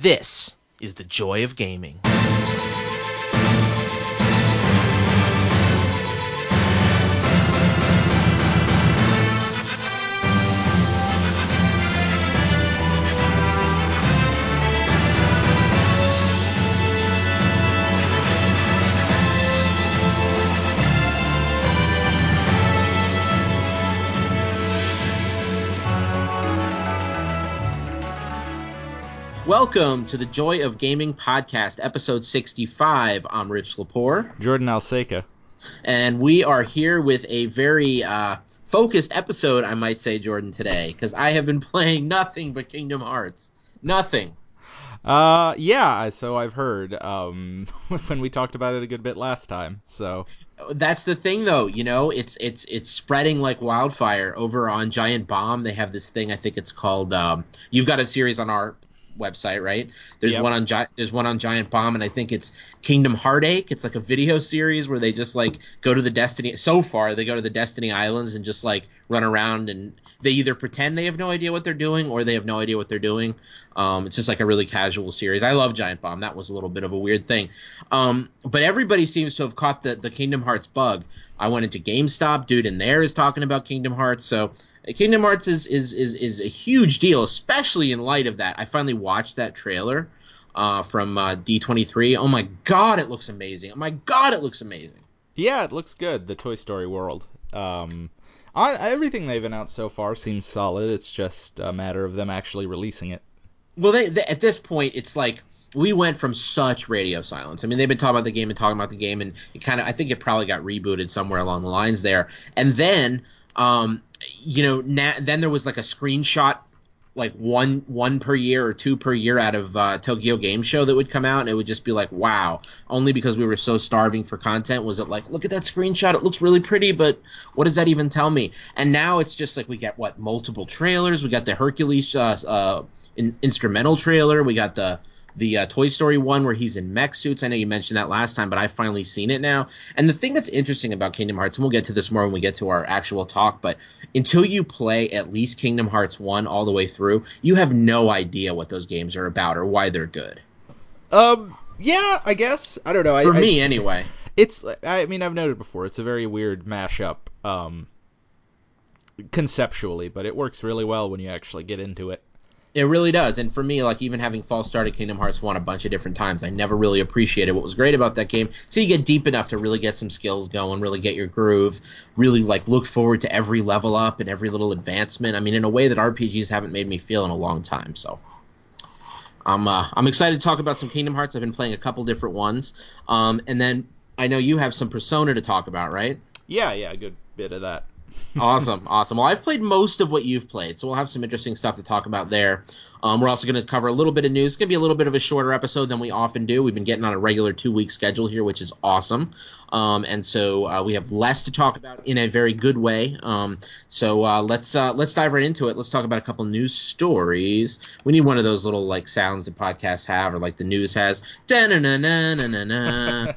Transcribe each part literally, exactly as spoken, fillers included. This is the joy of gaming. Welcome to the Joy of Gaming Podcast, episode sixty-five. I'm Rich Lepore. Jordan Alseca. And we are here with a very uh, focused episode, I might say, Jordan, today, because I have been playing nothing but Kingdom Hearts. Nothing. Uh, yeah, so I've heard um, when we talked about it a good bit last time. So that's the thing, though. You know, it's it's it's spreading like wildfire over on Giant Bomb. They have this thing, I think it's called, um, you've got a series on our website, right? There's yep. one on Gi- there's one on Giant Bomb, and I think it's Kingdom Heartache. It's like a video series where they just like go to the Destiny. So far, they go to the Destiny Islands and just like run around, and they either pretend they have no idea what they're doing or they have no idea what they're doing. Um, it's just like a really casual series. I love Giant Bomb. That was a little bit of a weird thing, um, but everybody seems to have caught the the Kingdom Hearts bug. I went into GameStop, dude, and there is talking about Kingdom Hearts. So Kingdom Hearts is, is is is a huge deal, especially in light of that. I finally watched that trailer uh, from uh, D twenty-three. Oh my god, it looks amazing! Oh my god, it looks amazing! Yeah, it looks good. The Toy Story world. Um, I, everything they've announced so far seems solid. It's just a matter of them actually releasing it. Well, they, they, at this point, it's like we went from such radio silence. I mean, they've been talking about the game and talking about the game, and it kind of I think it probably got rebooted somewhere along the lines there, and then. Um, you know, na- then there was like a screenshot, like one one per year or two per year out of uh, Tokyo Game Show that would come out, and it would just be like, wow. Only because we were so starving for content was it like, look at that screenshot, it looks really pretty, but what does that even tell me? And now it's just like we get what multiple trailers. We got the Hercules uh, uh, in- instrumental trailer. We got the the uh, Toy Story one where he's in mech suits. I know you mentioned that last time, but I've finally seen it now. And the thing that's interesting about Kingdom Hearts, and we'll get to this more when we get to our actual talk, but until you play at least Kingdom Hearts one all the way through, you have no idea what those games are about or why they're good. Um, yeah, I guess. I don't know. I, For me, I, anyway. It's, I mean, I've noted before, it's a very weird mashup um, conceptually, but it works really well when you actually get into it. It really does, and for me, like even having false started Kingdom Hearts one a bunch of different times, I never really appreciated what was great about that game. So you get deep enough to really get some skills going, really get your groove, really like look forward to every level up and every little advancement. I mean, in a way that R P Gs haven't made me feel in a long time. So I'm uh, I'm excited to talk about some Kingdom Hearts. I've been playing a couple different ones, um, and then I know you have some Persona to talk about, right? Yeah, yeah, a good bit of that. Awesome, awesome. Well, I've played most of what you've played, so we'll have some interesting stuff to talk about there. Um, we're also going to cover a little bit of news. It's going to be a little bit of a shorter episode than we often do. We've been getting on a regular two-week schedule here, which is awesome. Um, and so uh, we have less to talk about in a very good way. Um, so uh, let's uh, let's dive right into it. Let's talk about a couple news stories. We need one of those little like sounds that podcasts have, or like the news has. Da-na-na-na-na-na-na.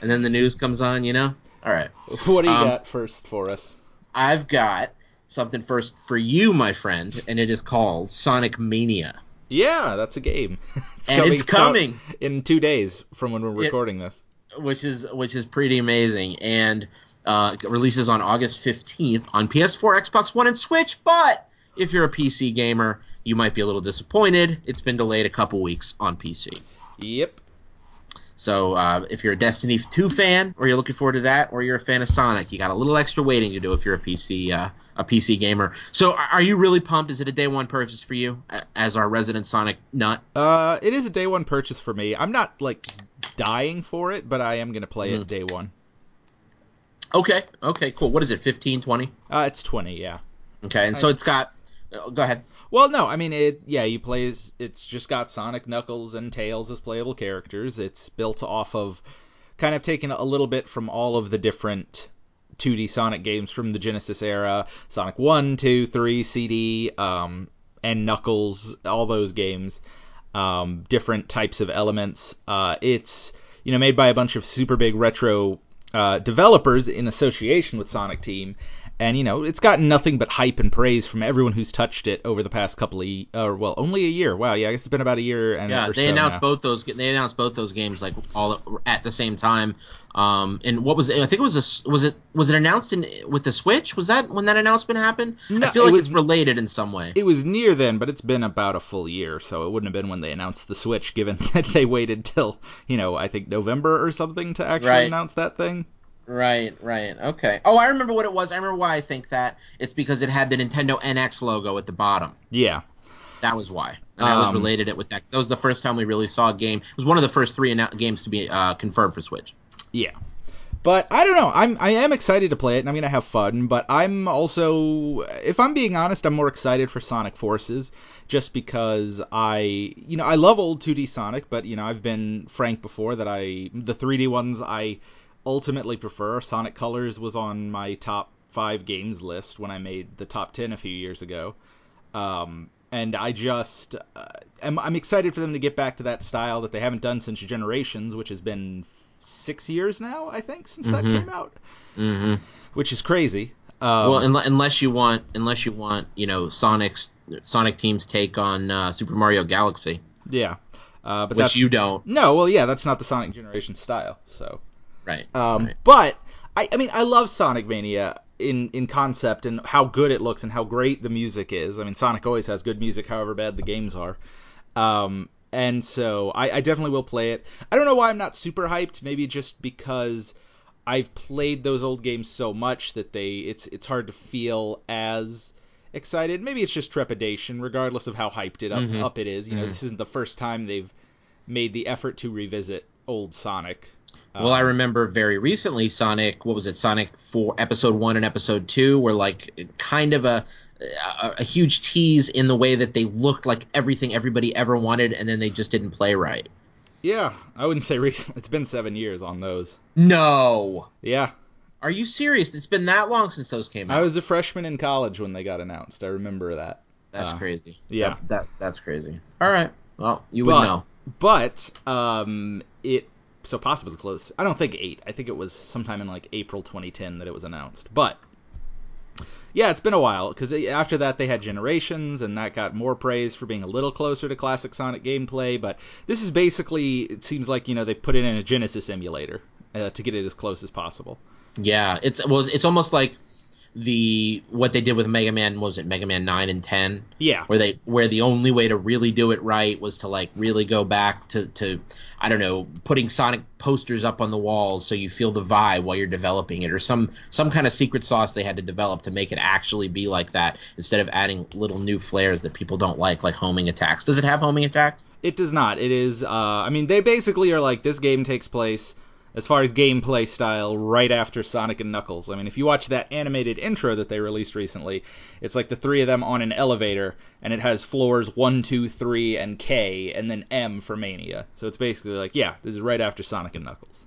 And then the news comes on, you know? All right. What do you um, got first for us? I've got something first for you, my friend, and it is called Sonic Mania. Yeah, that's a game. It's and coming it's coming in two days from when we're recording it, this, which is which is pretty amazing. And uh, it releases on August fifteenth on P S four, Xbox One, and Switch. But if you're a P C gamer, you might be a little disappointed. It's been delayed a couple weeks on P C. Yep. So uh, if you're a Destiny two fan, or you're looking forward to that, or you're a fan of Sonic, you got a little extra waiting to do if you're a P C uh, a P C gamer. So are you really pumped? Is it a day one purchase for you as our resident Sonic nut? Uh, it is a day one purchase for me. I'm not like dying for it, but I am gonna play mm. it day one. Okay. Okay. Cool. What is it? Fifteen, twenty? Uh, it's twenty. Yeah. Okay. And I... so it's got. Go ahead. Well, no, I mean, it. yeah, you play as, it's just got Sonic, Knuckles, and Tails as playable characters. It's built off of, kind of taken a little bit from all of the different two D Sonic games from the Genesis era, Sonic one, two, three, C D, um, and Knuckles, all those games, um, different types of elements. Uh, it's, you know, made by a bunch of super big retro uh, developers in association with Sonic Team, And, you know, it's gotten nothing but hype and praise from everyone who's touched it over the past couple of, uh, well, only a year. Wow, yeah, I guess it's been about a year and yeah, or they so announced now. both those. They announced both those games like all at the same time. Um, and what was it? I think it was a, was it was it announced in with the Switch? Was that when that announcement happened? No, I feel like it was, it's related in some way. It was near then, but it's been about a full year, so it wouldn't have been when they announced the Switch, given that they waited till, you know, I think November or something to actually right. announce that thing. Right, right, okay. Oh, I remember what it was. I remember why I think that. It's because it had the Nintendo N X logo at the bottom. Yeah. That was why. And um, I was related it with that. That was the first time we really saw a game. It was one of the first three games to be uh, confirmed for Switch. Yeah. But I don't know. I'm, I am excited to play it, and I'm going to have fun. But I'm also, if I'm being honest, I'm more excited for Sonic Forces. Just because I, you know, I love old two D Sonic, but, you know, I've been frank before that I, the three D ones I... ultimately prefer. Sonic Colors was on my top five games list when I made the top ten a few years ago. Um, and I just... Uh, I'm, I'm excited for them to get back to that style that they haven't done since Generations, which has been six years now, I think, since mm-hmm. that came out. Mm-hmm. Which is crazy. Um, well, un- unless you want, unless you want, you know, Sonic's Sonic Team's take on uh, Super Mario Galaxy. Yeah. Uh, but which that's, you don't. No, well, yeah, that's not the Sonic Generations style, so... Right, um, right. But, I, I mean, I love Sonic Mania in, in concept and how good it looks and how great the music is. I mean, Sonic always has good music, however bad the games are. Um, and so I, I definitely will play it. I don't know why I'm not super hyped. Maybe just because I've played those old games so much that they it's it's hard to feel as excited. Maybe it's just trepidation, regardless of how hyped it up, mm-hmm. up it is. You know, mm-hmm. this isn't the first time they've made the effort to revisit old Sonic. Well, I remember very recently Sonic, what was it, Sonic four, Episode one and Episode two were like kind of a, a a huge tease in the way that they looked like everything everybody ever wanted, and then they just didn't play right. Yeah, I wouldn't say recently. It's been seven years on those. No! Yeah. Are you serious? It's been that long since those came out. I was a freshman in college when they got announced. I remember that. That's uh, crazy. Yeah. That, that That's crazy. All right. Well, you but, would know. But um, it... So possibly close. I don't think eight. I think it was sometime in like April twenty ten that it was announced. But yeah, it's been a while because after that they had Generations, and that got more praise for being a little closer to classic Sonic gameplay. But this is basically, it seems like, you know, they put it in a Genesis emulator uh, to get it as close as possible. Yeah, it's well, it's almost like the what they did with Mega Man, was it Mega Man nine and ten? Yeah, where they where the only way to really do it right was to like really go back to to I don't know, putting Sonic posters up on the walls so you feel the vibe while you're developing it, or some some kind of secret sauce they had to develop to make it actually be like that, instead of adding little new flares that people don't like, like homing attacks. Does it have homing attacks? It does not. It is uh I mean, they basically are like, this game takes place as far as gameplay style, right after Sonic and Knuckles. I mean, if you watch that animated intro that they released recently, it's like the three of them on an elevator, and it has floors one, two, three, and K, and then M for Mania. So it's basically like, yeah, this is right after Sonic and Knuckles.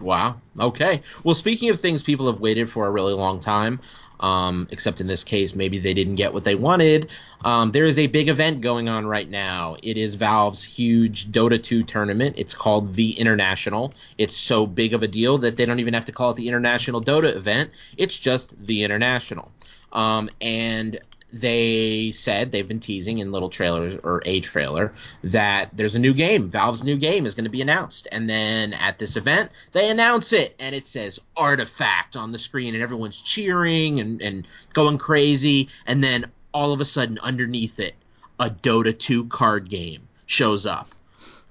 Wow. Okay. Well, speaking of things people have waited for a really long time, um, except in this case, maybe they didn't get what they wanted, um, there is a big event going on right now. It is Valve's huge Dota two tournament. It's called The International. It's so big of a deal that they don't even have to call it the International Dota event. It's just The International. Um, and... They said, they've been teasing in little trailers, or a trailer, that there's a new game. Valve's new game is going to be announced. And then at this event, they announce it, and it says Artifact on the screen, and everyone's cheering and, and going crazy. And then all of a sudden, underneath it, a Dota two card game shows up.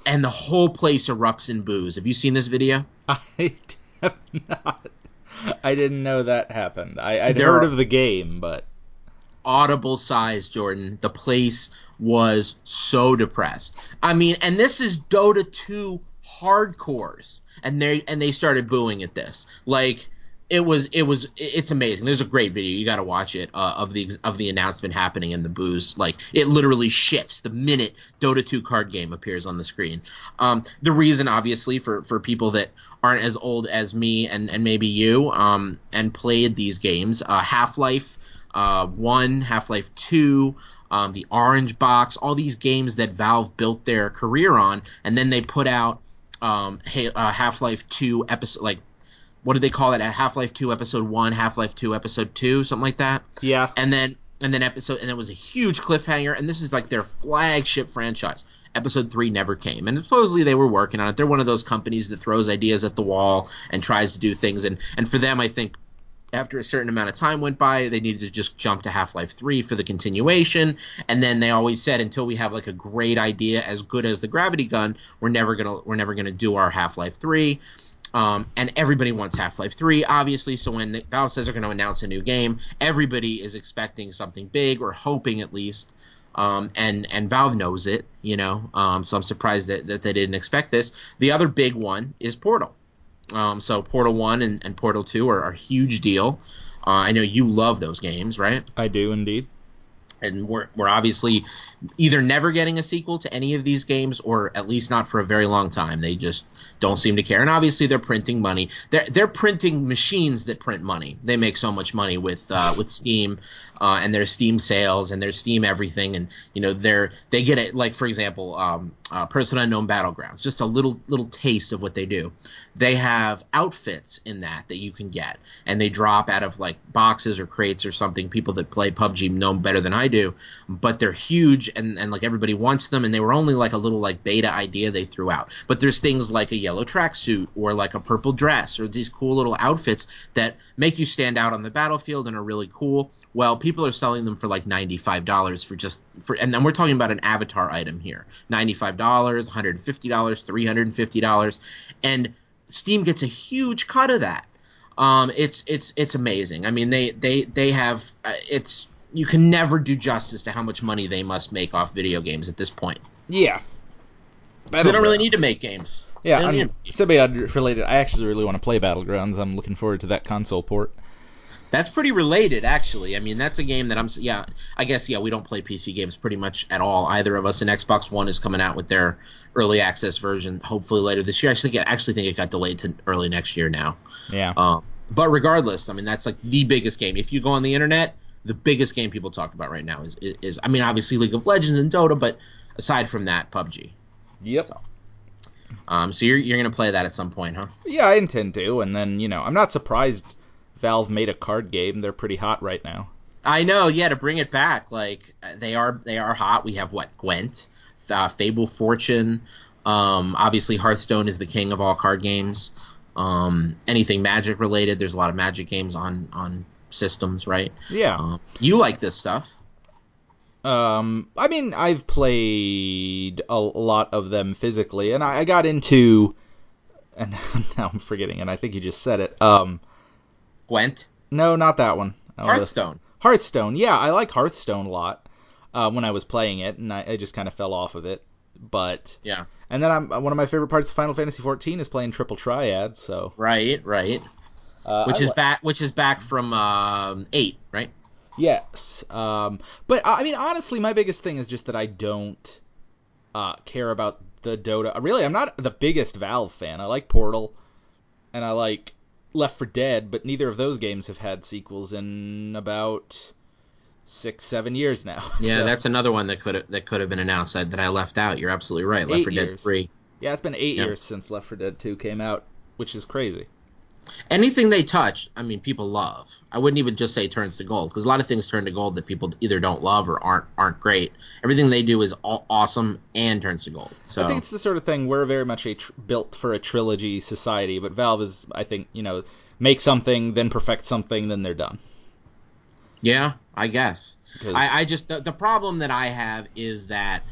And the whole place erupts in boos. Have you seen this video? I have not. I didn't know that happened. I, I'd there heard are, of the game, but... Audible size, Jordan. The place was so depressed. I mean, and this is Dota two hardcores, and they and they started booing at this. Like it was, it was, it's amazing. There's a great video, you got to watch it, uh, of the of the announcement happening and the boos. Like it literally shifts the minute Dota two card game appears on the screen. Um, the reason, obviously, for for people that aren't as old as me and and maybe you, um, and played these games, uh, Half-Life. Uh, one, Half-Life two, um, the Orange Box, all these games that Valve built their career on, and then they put out um, hey, uh, Half-Life two episode, like what do they call it? A Half-Life two Episode one, Half-Life two Episode two, something like that. Yeah. And then and then episode and it was a huge cliffhanger, and this is like their flagship franchise. Episode three never came, and supposedly they were working on it. They're one of those companies that throws ideas at the wall and tries to do things, and, and for them, I think after a certain amount of time went by, they needed to just jump to Half-Life three for the continuation, and then they always said, until we have like a great idea as good as the gravity gun, we're never gonna we're never gonna do our Half-Life three. Um, and everybody wants Half-Life three, obviously, so when Valve says they're going to announce a new game, everybody is expecting something big, or hoping at least, um, and, and Valve knows it, you know, um, so I'm surprised that, that they didn't expect this. The other big one is Portal. Um, so Portal one and, and Portal two are a huge deal. Uh, I know you love those games, right? I do, indeed. And we're we're obviously either never getting a sequel to any of these games, or at least not for a very long time. They just don't seem to care. And obviously they're printing money. They're they're printing machines that print money. They make so much money with uh, with Steam uh, and their Steam sales and their Steam everything. And you know they're they get it. Like for example, um, uh, Persona Unknown Battlegrounds. Just a little little taste of what they do. They have outfits in that that you can get, and they drop out of like boxes or crates or something. People that play P U B G know better than I do, but they're huge, and, and like everybody wants them, and they were only like a little like beta idea they threw out, but there's things like a yellow tracksuit or like a purple dress or these cool little outfits that make you stand out on the battlefield and are really cool. Well, people are selling them for like ninety-five dollars for just for, and then we're talking about an avatar item here, ninety-five dollars, one hundred fifty dollars, three hundred fifty dollars, and Steam gets a huge cut of that. Um, it's it's it's amazing. I mean, they they they have uh, it's you can never do justice to how much money they must make off video games at this point. Yeah. So they don't really need to make games. Yeah, I'm, symbiote related, I actually really want to play Battlegrounds. I'm looking forward to that console port. That's pretty related, actually. I mean, that's a game that I'm... Yeah, I guess, yeah, we don't play P C games pretty much at all, either of us. And Xbox One is coming out with their early access version, hopefully later this year. I actually think it, actually think it got delayed to early next year now. Yeah. Um, but regardless, I mean, that's like the biggest game. If you go on the internet... The biggest game people talk about right now is, is, is, I mean, obviously League of Legends and Dota, but aside from that, P U B G. Yep. So, um, so you're you're gonna play that at some point, huh? Yeah, I intend to, and then you know, I'm not surprised Valve made a card game. They're pretty hot right now. I know, yeah. To bring it back, like they are they are hot. We have what Gwent, uh, Fable Fortune. Um, obviously Hearthstone is the king of all card games. Um, anything Magic related, there's a lot of Magic games on on. systems, right? Yeah. Um, you like this stuff. Um, I mean, I've played a lot of them physically, and I, I got into... And now I'm forgetting, and I think you just said it. Um, Gwent? No, not that one. Hearthstone. Hearthstone, yeah. I like Hearthstone a lot uh, when I was playing it, and I, I just kind of fell off of it. But... Yeah. And then I'm one of my favorite parts of Final Fantasy fourteen is playing Triple Triad, so... Right, right. Uh, which I is like. back which is back from um, eight, right? Yes. Um, but, I mean, honestly, my biggest thing is just that I don't uh, care about the Dota. Really, I'm not the biggest Valve fan. I like Portal, and I like Left four Dead, but neither of those games have had sequels in about six, seven years now. Yeah, so. That's another one that could have that could have been announced that I left out. You're absolutely right. Left four Dead three. Yeah, it's been eight yeah. years since Left four Dead two came out, which is crazy. Anything they touch, I mean, people love. I wouldn't even just say turns to gold, because a lot of things turn to gold that people either don't love or aren't aren't great. Everything they do is all awesome and turns to gold. So I think it's the sort of thing we're very much a tr- built for a trilogy society, but Valve is, I think, you know, make something, then perfect something, then they're done. Yeah, I guess. I, I just the, the problem that I have is that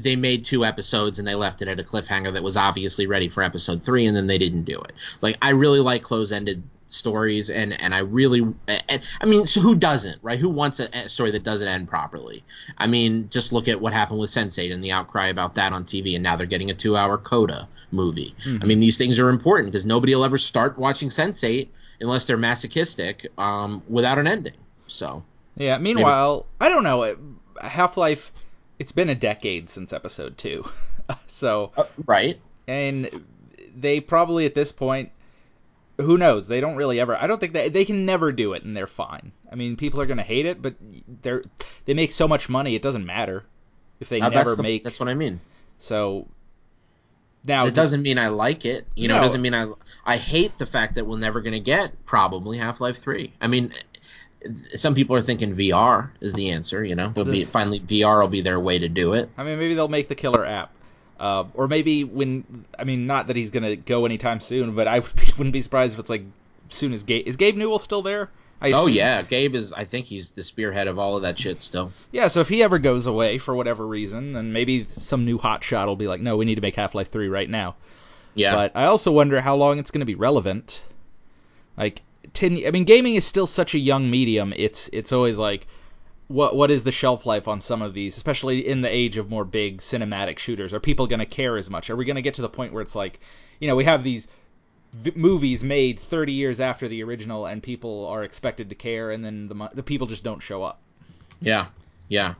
they made two episodes and they left it at a cliffhanger that was obviously ready for episode three, and then they didn't do it. Like, I really like close-ended stories, and, and I really... And, I mean, so who doesn't, right? Who wants a, a story that doesn't end properly? I mean, just look at what happened with Sense eight and the outcry about that on T V, and now they're getting a two-hour CODA movie. Mm-hmm. I mean, these things are important, because nobody will ever start watching Sense eight unless they're masochistic um, without an ending, so... Yeah, meanwhile, maybe. I don't know, Half-Life... It's been a decade since episode two, so uh, right, and they probably at this point, who knows? They don't really ever. I don't think they they can never do it, and they're fine. I mean, people are gonna hate it, but they're they make so much money, it doesn't matter if they uh, never that's the, make. That's what I mean. So Now, it doesn't mean I like it. You know, no. It doesn't mean I I hate the fact that we're never going to get probably Half-Life three. I mean, some people are thinking V R is the answer, you know. They'll be finally V R will be their way to do it. I mean, maybe they'll make the killer app. Uh, or maybe when – I mean, not that he's going to go anytime soon, but I wouldn't be surprised if it's like soon as Gabe – is Gabe Newell still there? I oh, assume. Yeah. Gabe is – I think he's the spearhead of all of that shit still. Yeah, so if he ever goes away for whatever reason, then maybe some new hotshot will be like, no, we need to make Half-Life three right now. Yeah. But I also wonder how long it's going to be relevant. Like ten – I mean, gaming is still such a young medium. It's it's always like – What what is the shelf life on some of these, especially in the age of more big cinematic shooters? Are people going to care as much? Are we going to get to the point where it's like, you know, we have these v- movies made thirty years after the original and people are expected to care, and then the the people just don't show up? Yeah, yeah.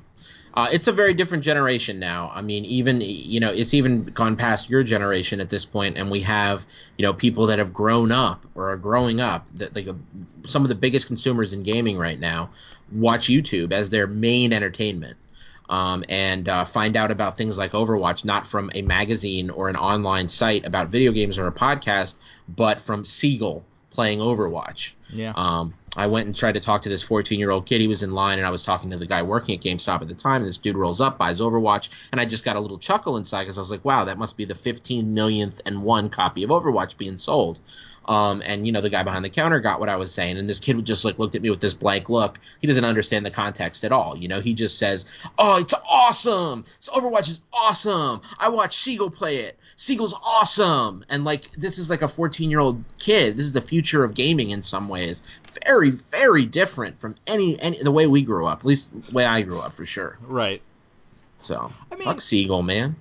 Uh, it's a very different generation now. I mean, even, you know, it's even gone past your generation at this point, and we have, you know, people that have grown up or are growing up. That, like, uh, some of the biggest consumers in gaming right now watch YouTube as their main entertainment, um, and uh, find out about things like Overwatch, not from a magazine or an online site about video games or a podcast, but from Seagull playing Overwatch. Yeah. Um, I went and tried to talk to this fourteen-year-old kid. He was in line, and I was talking to the guy working at GameStop at the time, and this dude rolls up, buys Overwatch, and I just got a little chuckle inside because I was like, wow, that must be the fifteen millionth and one copy of Overwatch being sold. Um, and, you know, the guy behind the counter got what I was saying, and this kid just, like, looked at me with this blank look. He doesn't understand the context at all. You know, he just says, oh, it's awesome. So Overwatch is awesome. I watched Seagull play it. Seagull's awesome. And, like, this is like a fourteen-year-old kid. This is the future of gaming in some ways. Very, very different from any, any the way we grew up, at least the way I grew up for sure. Right. So, I mean, fuck Seagull, man.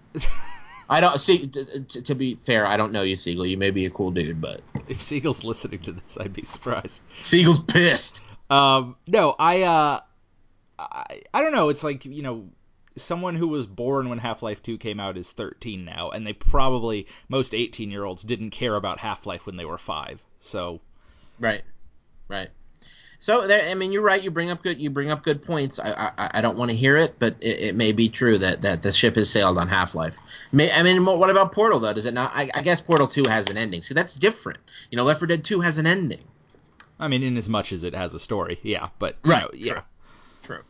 I don't see. To, to, to be fair, I don't know you, Seagull. You may be a cool dude, but if Seagull's listening to this, I'd be surprised. Seagull's pissed. Um, no, I, uh, I, I don't know. It's like, you know, someone who was born when Half-Life two came out is thirteen now, and they probably most eighteen-year-olds didn't care about Half-Life when they were five. So, right, right. So there, I mean, you're right. You bring up good. You bring up good points. I I, I don't want to hear it, but it, it may be true that, that the ship has sailed on Half-Life. May, I mean, what about Portal though? Does it not? I, I guess Portal two has an ending. See, that's different. You know, Left four Dead two has an ending. I mean, in as much as it has a story, yeah. But right, you know, yeah, true. true.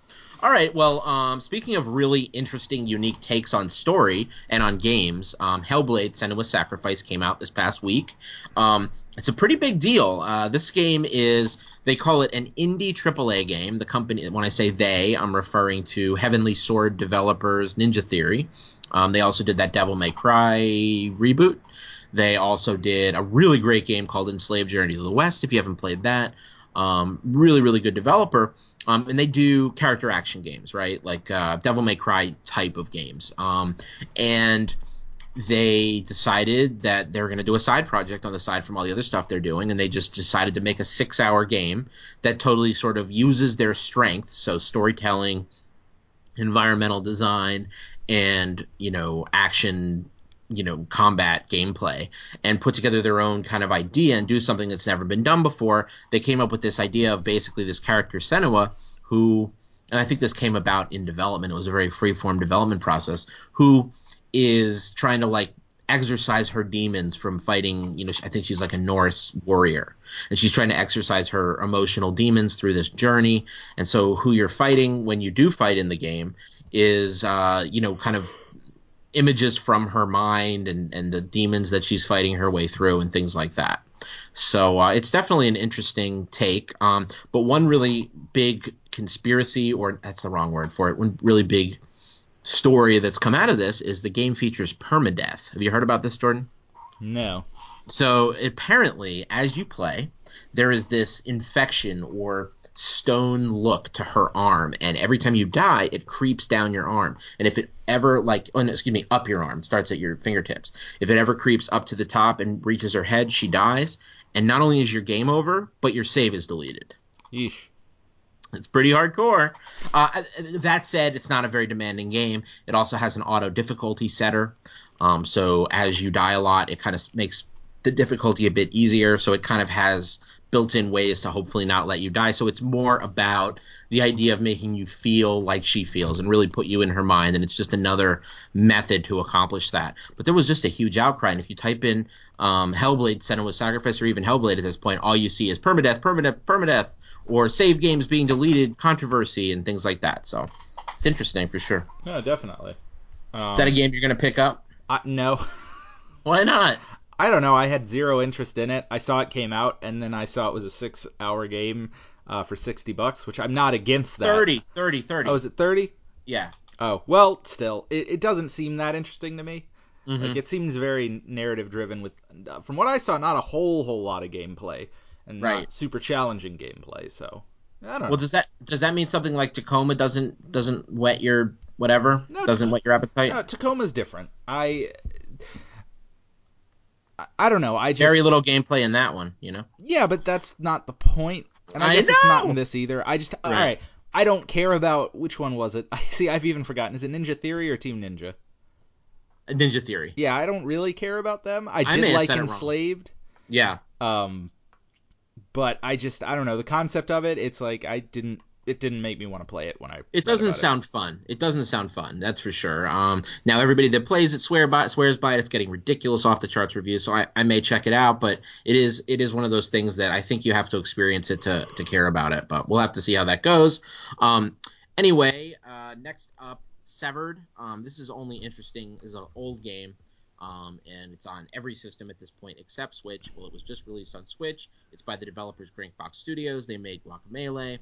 All right. Well, um, speaking of really interesting, unique takes on story and on games, um, Hellblade: Senua's Sacrifice came out this past week. Um, it's a pretty big deal. Uh, this game is. They call it an indie triple A game. The company, when I say they, I'm referring to Heavenly Sword developers, Ninja Theory. Um, they also did that Devil May Cry reboot. They also did a really great game called Enslaved: Journey to the West, if you haven't played that. Um, really, really good developer. Um, and they do character action games, right? Like uh, Devil May Cry type of games. Um, and... They decided that they were going to do a side project on the side from all the other stuff they're doing, and they just decided to make a six-hour game that totally sort of uses their strengths, so storytelling, environmental design, and, you know, action, you know, combat gameplay, and put together their own kind of idea and do something that's never been done before. They came up with this idea of basically this character Senua who – and I think this came about in development. It was a very free-form development process – who – is trying to, like, exorcise her demons from fighting, you know, I think she's like a Norse warrior. And she's trying to exorcise her emotional demons through this journey. And so who you're fighting when you do fight in the game is, uh, you know, kind of images from her mind and, and the demons that she's fighting her way through and things like that. So uh, it's definitely an interesting take. Um, but one really big conspiracy, or that's the wrong word for it, one really big story that's come out of this is the game features permadeath. Have you heard about this, Jordan? No. So apparently, as you play, there is this infection or stone look to her arm, and every time you die, it creeps down your arm. And if it ever, like, oh, no, excuse me, up your arm, starts at your fingertips. If it ever creeps up to the top and reaches her head, she dies. And not only is your game over, but your save is deleted. Yeesh. It's pretty hardcore. Uh, that said, it's not a very demanding game. It also has an auto difficulty setter. Um, so as you die a lot, it kind of makes the difficulty a bit easier. So it kind of has built-in ways to hopefully not let you die. So it's more about the idea of making you feel like she feels and really put you in her mind, and it's just another method to accomplish that. But there was just a huge outcry, and if you type in um, Hellblade: Senua's Sacrifice, or even Hellblade at this point, all you see is permadeath, permadeath, permadeath, or save games being deleted, controversy, and things like that. So it's interesting for sure. No, definitely. Um, is that a game you're going to pick up? Uh, no. Why not? I don't know. I had zero interest in it. I saw it came out, and then I saw it was a six-hour game uh, for sixty bucks, which I'm not against that. thirty, thirty, thirty. Oh, is it thirty? Yeah. Oh, well, still, it, it doesn't seem that interesting to me. Mm-hmm. Like, it seems very narrative-driven with, uh, from what I saw, not a whole, whole lot of gameplay, and right. not super challenging gameplay, so I don't know. Well, does that does that mean something like Tacoma doesn't doesn't whet your whatever? No, doesn't t- whet your appetite? No, Tacoma's different. I... I don't know. I just very little gameplay in that one, you know. Yeah, but that's not the point, and I, I guess know. It's not in this either. I just right. all right. I don't care about which one was it. I see. I've even forgotten. Is it Ninja Theory or Team Ninja? Ninja Theory. Yeah, I don't really care about them. I did I like Enslaved. Yeah. Um, but I just I don't know the concept of it. It's like I didn't. It didn't make me want to play it when I. It doesn't sound it. fun. It doesn't sound fun. That's for sure. Um, now everybody that plays it swear by, swears by it. It's getting ridiculous off the charts reviews. So I, I may check it out, but it is it is one of those things that I think you have to experience it to to care about it. But we'll have to see how that goes. Um, anyway, uh, next up, Severed. Um, this is only interesting. This is an old game. Um, and it's on every system at this point except Switch. Well, it was just released on Switch. It's by the developers Drinkbox Studios. They made Guacamelee.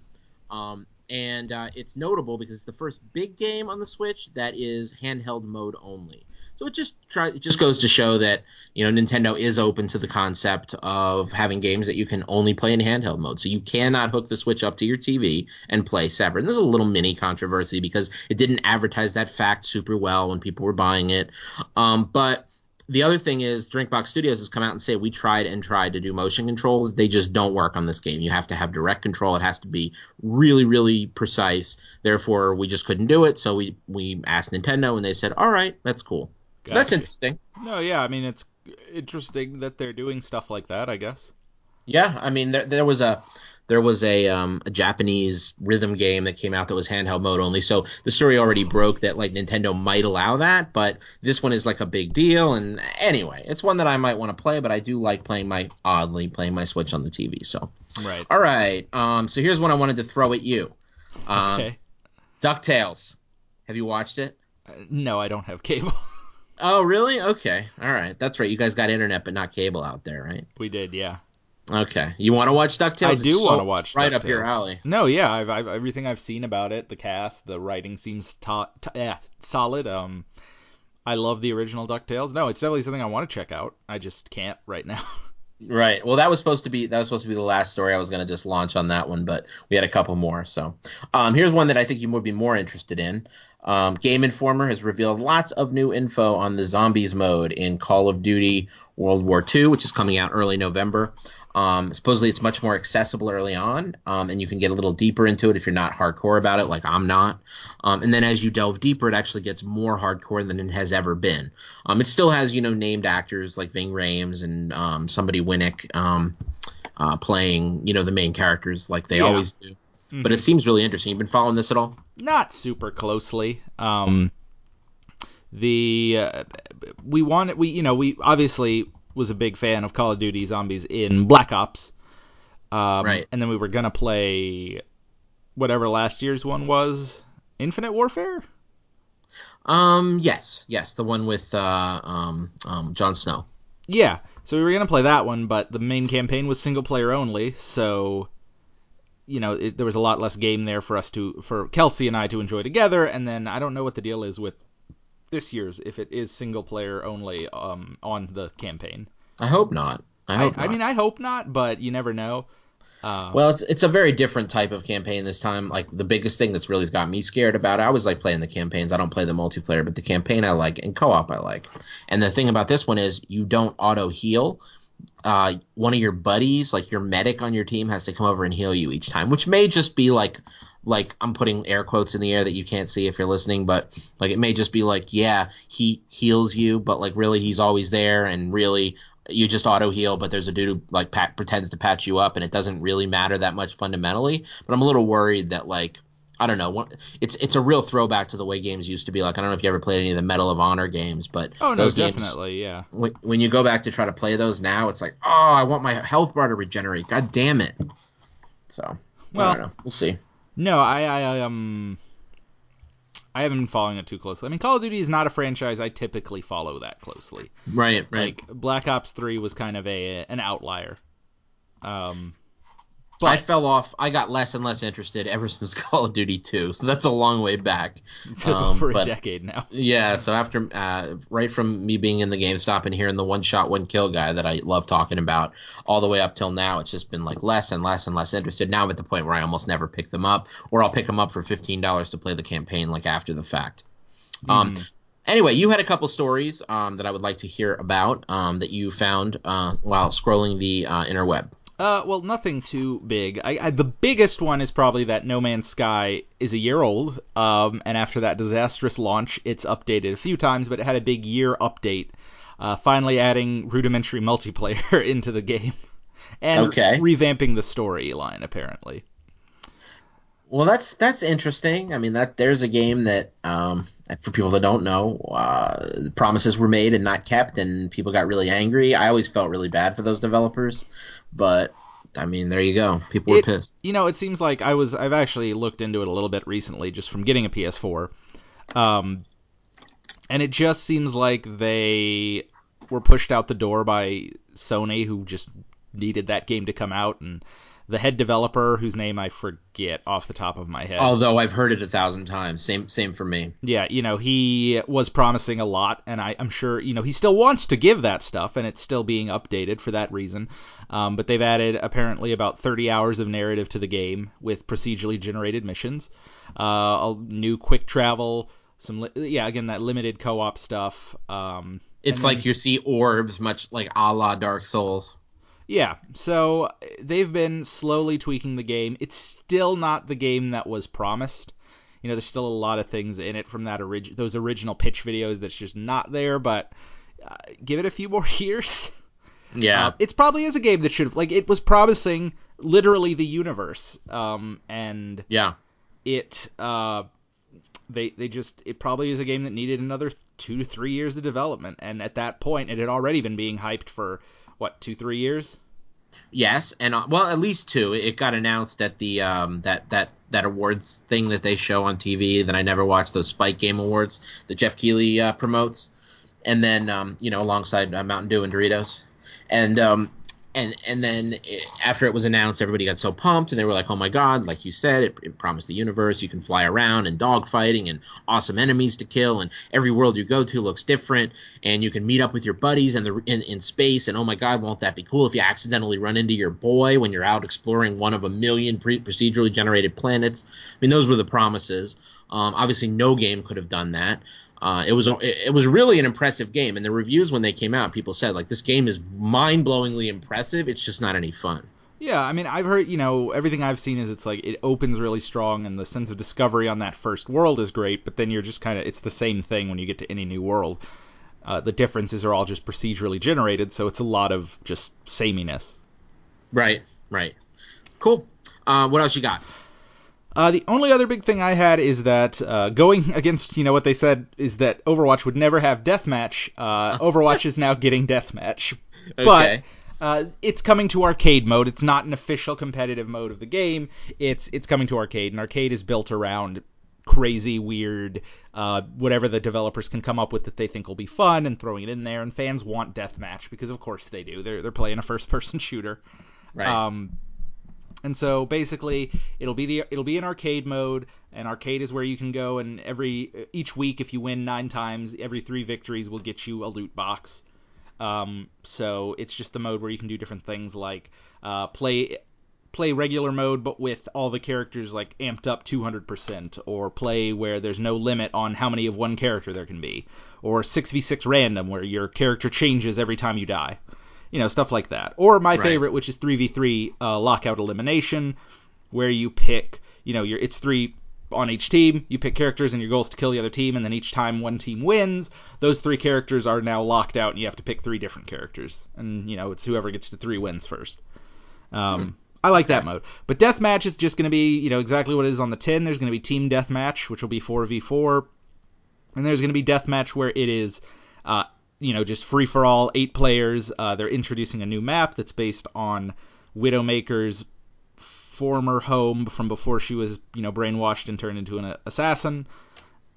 Um, and uh, it's notable because it's the first big game on the Switch that is handheld mode only. So it just try, it just goes to show that, you know, Nintendo is open to the concept of having games that you can only play in handheld mode. So you cannot hook the Switch up to your T V and play Severed. And there's a little mini controversy because it didn't advertise that fact super well when people were buying it. Um, but... The other thing is Drinkbox Studios has come out and said we tried and tried to do motion controls. They just don't work on this game. You have to have direct control. It has to be really, really precise. Therefore, we just couldn't do it. So we, we asked Nintendo, and they said, all right, that's cool. Gotcha. So that's interesting. No, yeah, I mean, it's interesting that they're doing stuff like that, I guess. Yeah, I mean, there, there was a... There was a, um, a Japanese rhythm game that came out that was handheld mode only. So the story already broke that like Nintendo might allow that, but this one is like a big deal. And anyway, it's one that I might want to play, but I do like playing my oddly playing my Switch on the T V. So right, all right. Um, so here's one I wanted to throw at you. Um, okay. DuckTales. Have you watched it? Uh, no, I don't have cable. Oh, really? Okay. All right. That's right. You guys got internet, but not cable out there, right? We did, yeah. Okay, you want to watch DuckTales? I do so want to watch right DuckTales. Up your alley. No, yeah, I've, I've, everything I've seen about it, the cast, the writing seems ta- ta- eh, solid. Um, I love the original DuckTales. No, it's definitely something I want to check out. I just can't right now. Right. Well, that was supposed to be that was supposed to be the last story I was going to just launch on that one, but we had a couple more. So, um, here's one that I think you would be more interested in. Um, Game Informer has revealed lots of new info on the zombies mode in Call of Duty World War Two, which is coming out early November. Um, supposedly it's much more accessible early on, um, and you can get a little deeper into it if you're not hardcore about it, like I'm not. Um, and then as you delve deeper, it actually gets more hardcore than it has ever been. Um, it still has, you know, named actors like Ving Rhames and um, somebody Winnick um, uh, playing, you know, the main characters like they yeah. always do. Mm-hmm. But it seems really interesting. You've been following this at all? Not super closely. Um, the uh, we wanted we you know we obviously. was a big fan of Call of Duty Zombies in Black Ops. Um, right. And then we were going to play whatever last year's one was, Infinite Warfare? Um, yes, yes, the one with uh, um, um, Jon Snow. Yeah, so we were going to play that one, but the main campaign was single player only, so, you know, it, there was a lot less game there for us to, for Kelsey and I to enjoy together, and then I don't know what the deal is with this year's, if it is single player only um, on the campaign. I hope not. I hope I, not. I mean, I hope not, but you never know. Uh, well, it's it's a very different type of campaign this time. Like, the biggest thing that's really got me scared about it, I always like playing the campaigns. I don't play the multiplayer, but the campaign I like, and co-op I like. And the thing about this one is you don't auto-heal. Uh, one of your buddies, like your medic on your team, has to come over and heal you each time, which may just be like... Like, I'm putting air quotes in the air that you can't see if you're listening, but, like, it may just be like, yeah, he heals you, but, like, really he's always there, and really you just auto heal, but there's a dude who like pat, pretends to patch you up, and it doesn't really matter that much fundamentally. But I'm a little worried that like, I don't know, it's it's a real throwback to the way games used to be. Like, I don't know if you ever played any of the Medal of Honor games, but oh no, those games, definitely, yeah. When, when you go back to try to play those now, it's like, oh, I want my health bar to regenerate. God damn it. So, well, I don't know. We'll see. No, I, I um, I haven't been following it too closely. I mean, Call of Duty is not a franchise I typically follow that closely. Right, right. Like Black Ops three was kind of a an outlier. Um. But, I fell off. I got less and less interested ever since Call of Duty two, so that's a long way back. Um, for a but, decade now. Yeah, so after uh, right from me being in the GameStop and hearing the one-shot, one-kill guy that I love talking about, all the way up till now, it's just been like less and less and less interested. Now I'm at the point where I almost never pick them up, or I'll pick them up for fifteen dollars to play the campaign like after the fact. Mm. Um Anyway, you had a couple stories um, that I would like to hear about um, that you found uh, while scrolling the uh, interweb. Uh, well, nothing too big. I, I, the biggest one is probably that No Man's Sky is a year old, um, and after that disastrous launch, it's updated a few times, but it had a big year update, uh, finally adding rudimentary multiplayer into the game, and okay. re- revamping the storyline, apparently. Well, that's that's interesting. I mean, that there's a game that, um, for people that don't know, uh, promises were made and not kept, and people got really angry. I always felt really bad for those developers. But, I mean, there you go. People were it, pissed. You know, it seems like I was, I've actually looked into it a little bit recently just from getting a P S four. Um, and it just seems like they were pushed out the door by Sony, who just needed that game to come out. And the head developer, whose name I forget off the top of my head. Although I've heard it a thousand times. Same same for me. Yeah, you know, he was promising a lot. And I, I'm sure, you know, he still wants to give that stuff. And it's still being updated for that reason. Um, but they've added apparently about thirty hours of narrative to the game with procedurally generated missions, uh, a new quick travel, some li- yeah, again that limited co-op stuff. Um, it's like then, you see orbs, much like a la Dark Souls. Yeah, so they've been slowly tweaking the game. It's still not the game that was promised. You know, there's still a lot of things in it from that orig- those original pitch videos that's just not there. But uh, give it a few more years. Yeah, uh, it probably is a game that should have, like, it was promising literally the universe, um, and yeah, it uh, they they just it probably is a game that needed another two to three years of development, and at that point, it had already been being hyped for what two three years. Yes, and uh, well, at least two. It got announced at the um, that that that awards thing that they show on T V that I never watched, those Spike Game Awards that Jeff Keighley uh, promotes, and then um, you know alongside uh, Mountain Dew and Doritos. And um and and then it, after it was announced, everybody got so pumped, and they were like, "Oh my God!" Like you said, it, it promised the universe. You can fly around and dogfighting and awesome enemies to kill, and every world you go to looks different, and you can meet up with your buddies in the in, in space. And oh my God, won't that be cool if you accidentally run into your boy when you're out exploring one of a million pre- procedurally generated planets? I mean, those were the promises. Um, obviously, no game could have done that. Uh, it was it was really an impressive game, and the reviews when they came out, people said, like, this game is mind-blowingly impressive, it's just not any fun. Yeah, I mean, I've heard, you know, everything I've seen is it's like, it opens really strong, and the sense of discovery on that first world is great, but then you're just kind of, it's the same thing when you get to any new world. Uh, the differences are all just procedurally generated, so it's a lot of just sameness. Right, right. Cool. Uh, what else you got? Uh, the only other big thing I had is that uh, going against, you know, what they said is that Overwatch would never have deathmatch. Uh, Overwatch is now getting deathmatch, okay. But uh, it's coming to arcade mode. It's not an official competitive mode of the game. It's it's coming to arcade, and arcade is built around crazy, weird, uh, whatever the developers can come up with that they think will be fun, and throwing it in there. And fans want deathmatch because, of course, they do. They're they're playing a first-person shooter, right? Um, And so basically, it'll be the it'll be an arcade mode, and arcade is where you can go, and every each week, if you win nine times, every three victories will get you a loot box. Um, so it's just the mode where you can do different things like uh, play play regular mode, but with all the characters like amped up two hundred percent, or play where there's no limit on how many of one character there can be, or six v six random, where your character changes every time you die. You know, stuff like that. Or my right. favorite, which is three v three uh, lockout elimination, where you pick, you know, your it's three on each team, you pick characters and your goal is to kill the other team, and then each time one team wins, those three characters are now locked out and you have to pick three different characters. And, you know, it's whoever gets to three wins first. Um, hmm. I like that mode. But Deathmatch is just going to be, you know, exactly what it is on the tin. There's going to be Team Deathmatch, which will be four v four. And there's going to be Deathmatch where it is, uh, you know, just free-for-all, eight players. Uh, they're introducing a new map that's based on Widowmaker's former home from before she was, you know, brainwashed and turned into an assassin.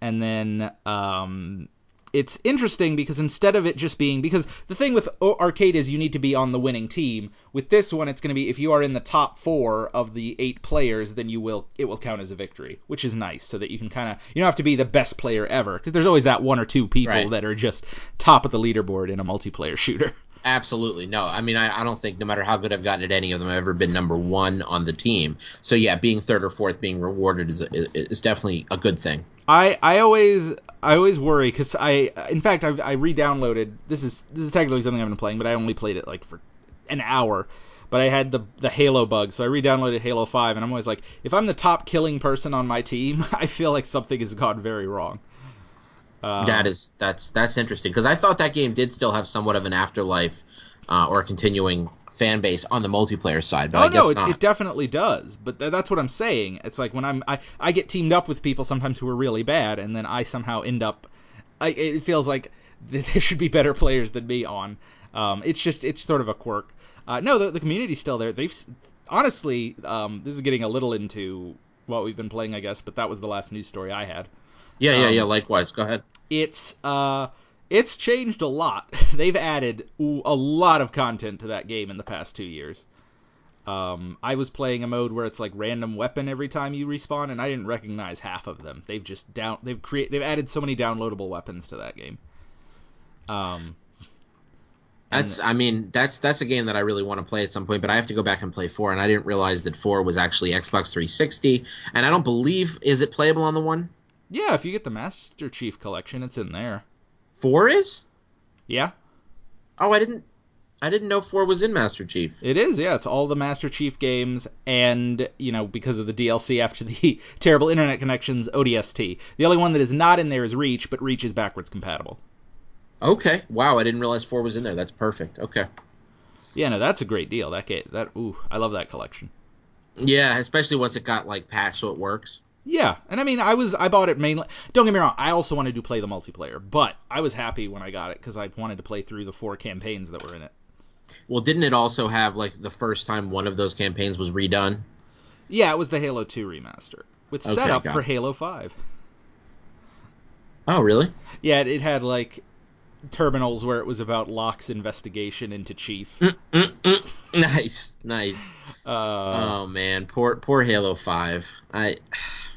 And then um, it's interesting because instead of it just being... Because the thing with Arcade is you need to be on the winning team. With this one, it's going to be if you are in the top four of the eight players, then you will it will count as a victory, which is nice so that you can kind of... You don't have to be the best player ever because there's always that one or two people right. that are just top of the leaderboard in a multiplayer shooter. Absolutely. No, I mean, I, I don't think no matter how good I've gotten at any of them, I've ever been number one on the team. So, yeah, being third or fourth, being rewarded is a, is definitely a good thing. I, I always I always worry because I – in fact, I, I re-downloaded – this is this is technically something I've been playing, but I only played it like for an hour. But I had the the Halo bug, so I re-downloaded Halo five, and I'm always like, if I'm the top killing person on my team, I feel like something has gone very wrong. Um, that is that's that's interesting because I thought that game did still have somewhat of an afterlife uh, or a continuing fan base on the multiplayer side, but oh, I guess no, it, not. It definitely does. But th- that's what I'm saying. It's like when I'm I, I get teamed up with people sometimes who are really bad, and then I somehow end up. I, it feels like th- there should be better players than me on. Um, it's just it's sort of a quirk. Uh, no, the, the community's still there. They've honestly, um, this is getting a little into what we've been playing, I guess. But that was the last news story I had. Yeah, yeah, um, yeah. Likewise. Go ahead. It's uh, it's changed a lot. They've added ooh, a lot of content to that game in the past two years. Um, I was playing a mode where it's like random weapon every time you respawn, and I didn't recognize half of them. They've just down they've create they've added so many downloadable weapons to that game. Um, that's I mean that's that's a game that I really want to play at some point, but I have to go back and play four, and I didn't realize that four was actually Xbox three sixty, and I don't believe is it playable on the one. Yeah, if you get the Master Chief Collection, it's in there. Four is? Yeah. Oh, I didn't I didn't know four was in Master Chief. It is, yeah. It's all the Master Chief games and, you know, because of the D L C after the terrible internet connections, O D S T. The only one that is not in there is Reach, but Reach is backwards compatible. Okay. Wow, I didn't realize four was in there. That's perfect. Okay. Yeah, no, that's a great deal. That game, that ooh, I love that collection. Yeah, especially once it got like patched so it works. Yeah, and I mean, I was I bought it mainly... Don't get me wrong, I also wanted to play the multiplayer, but I was happy when I got it because I wanted to play through the four campaigns that were in it. Well, didn't it also have, like, the first time one of those campaigns was redone? Yeah, it was the Halo two remaster, with okay, setup for Halo five. Oh, really? Yeah, it, it had, like, terminals where it was about Locke's investigation into Chief. Mm, mm, mm. Nice, nice. Uh, oh, man, poor, poor Halo five. I...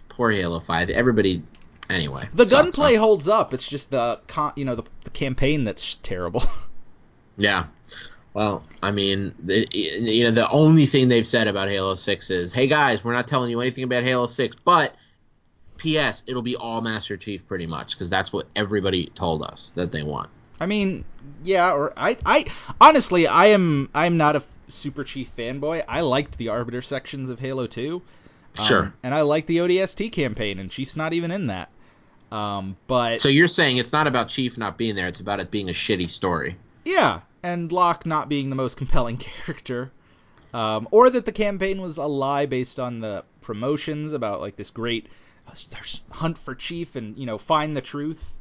Poor Halo five. Everybody, anyway. The gunplay holds up. It's just the con- you know the, the campaign that's terrible. Yeah. Well, I mean, the, you know, the only thing they've said about Halo six is, hey guys, we're not telling you anything about Halo six, but P S it'll be all Master Chief pretty much because that's what everybody told us that they want. I mean, yeah. Or I, I honestly, I am, I am not a Super Chief fanboy. I liked the Arbiter sections of Halo two. Sure. Um, and I like the O D S T campaign, and Chief's not even in that. Um, but so you're saying it's not about Chief not being there, it's about it being a shitty story. Yeah, and Locke not being the most compelling character. Um, or that the campaign was a lie based on the promotions about, like, this great hunt for Chief and, you know, find the truth.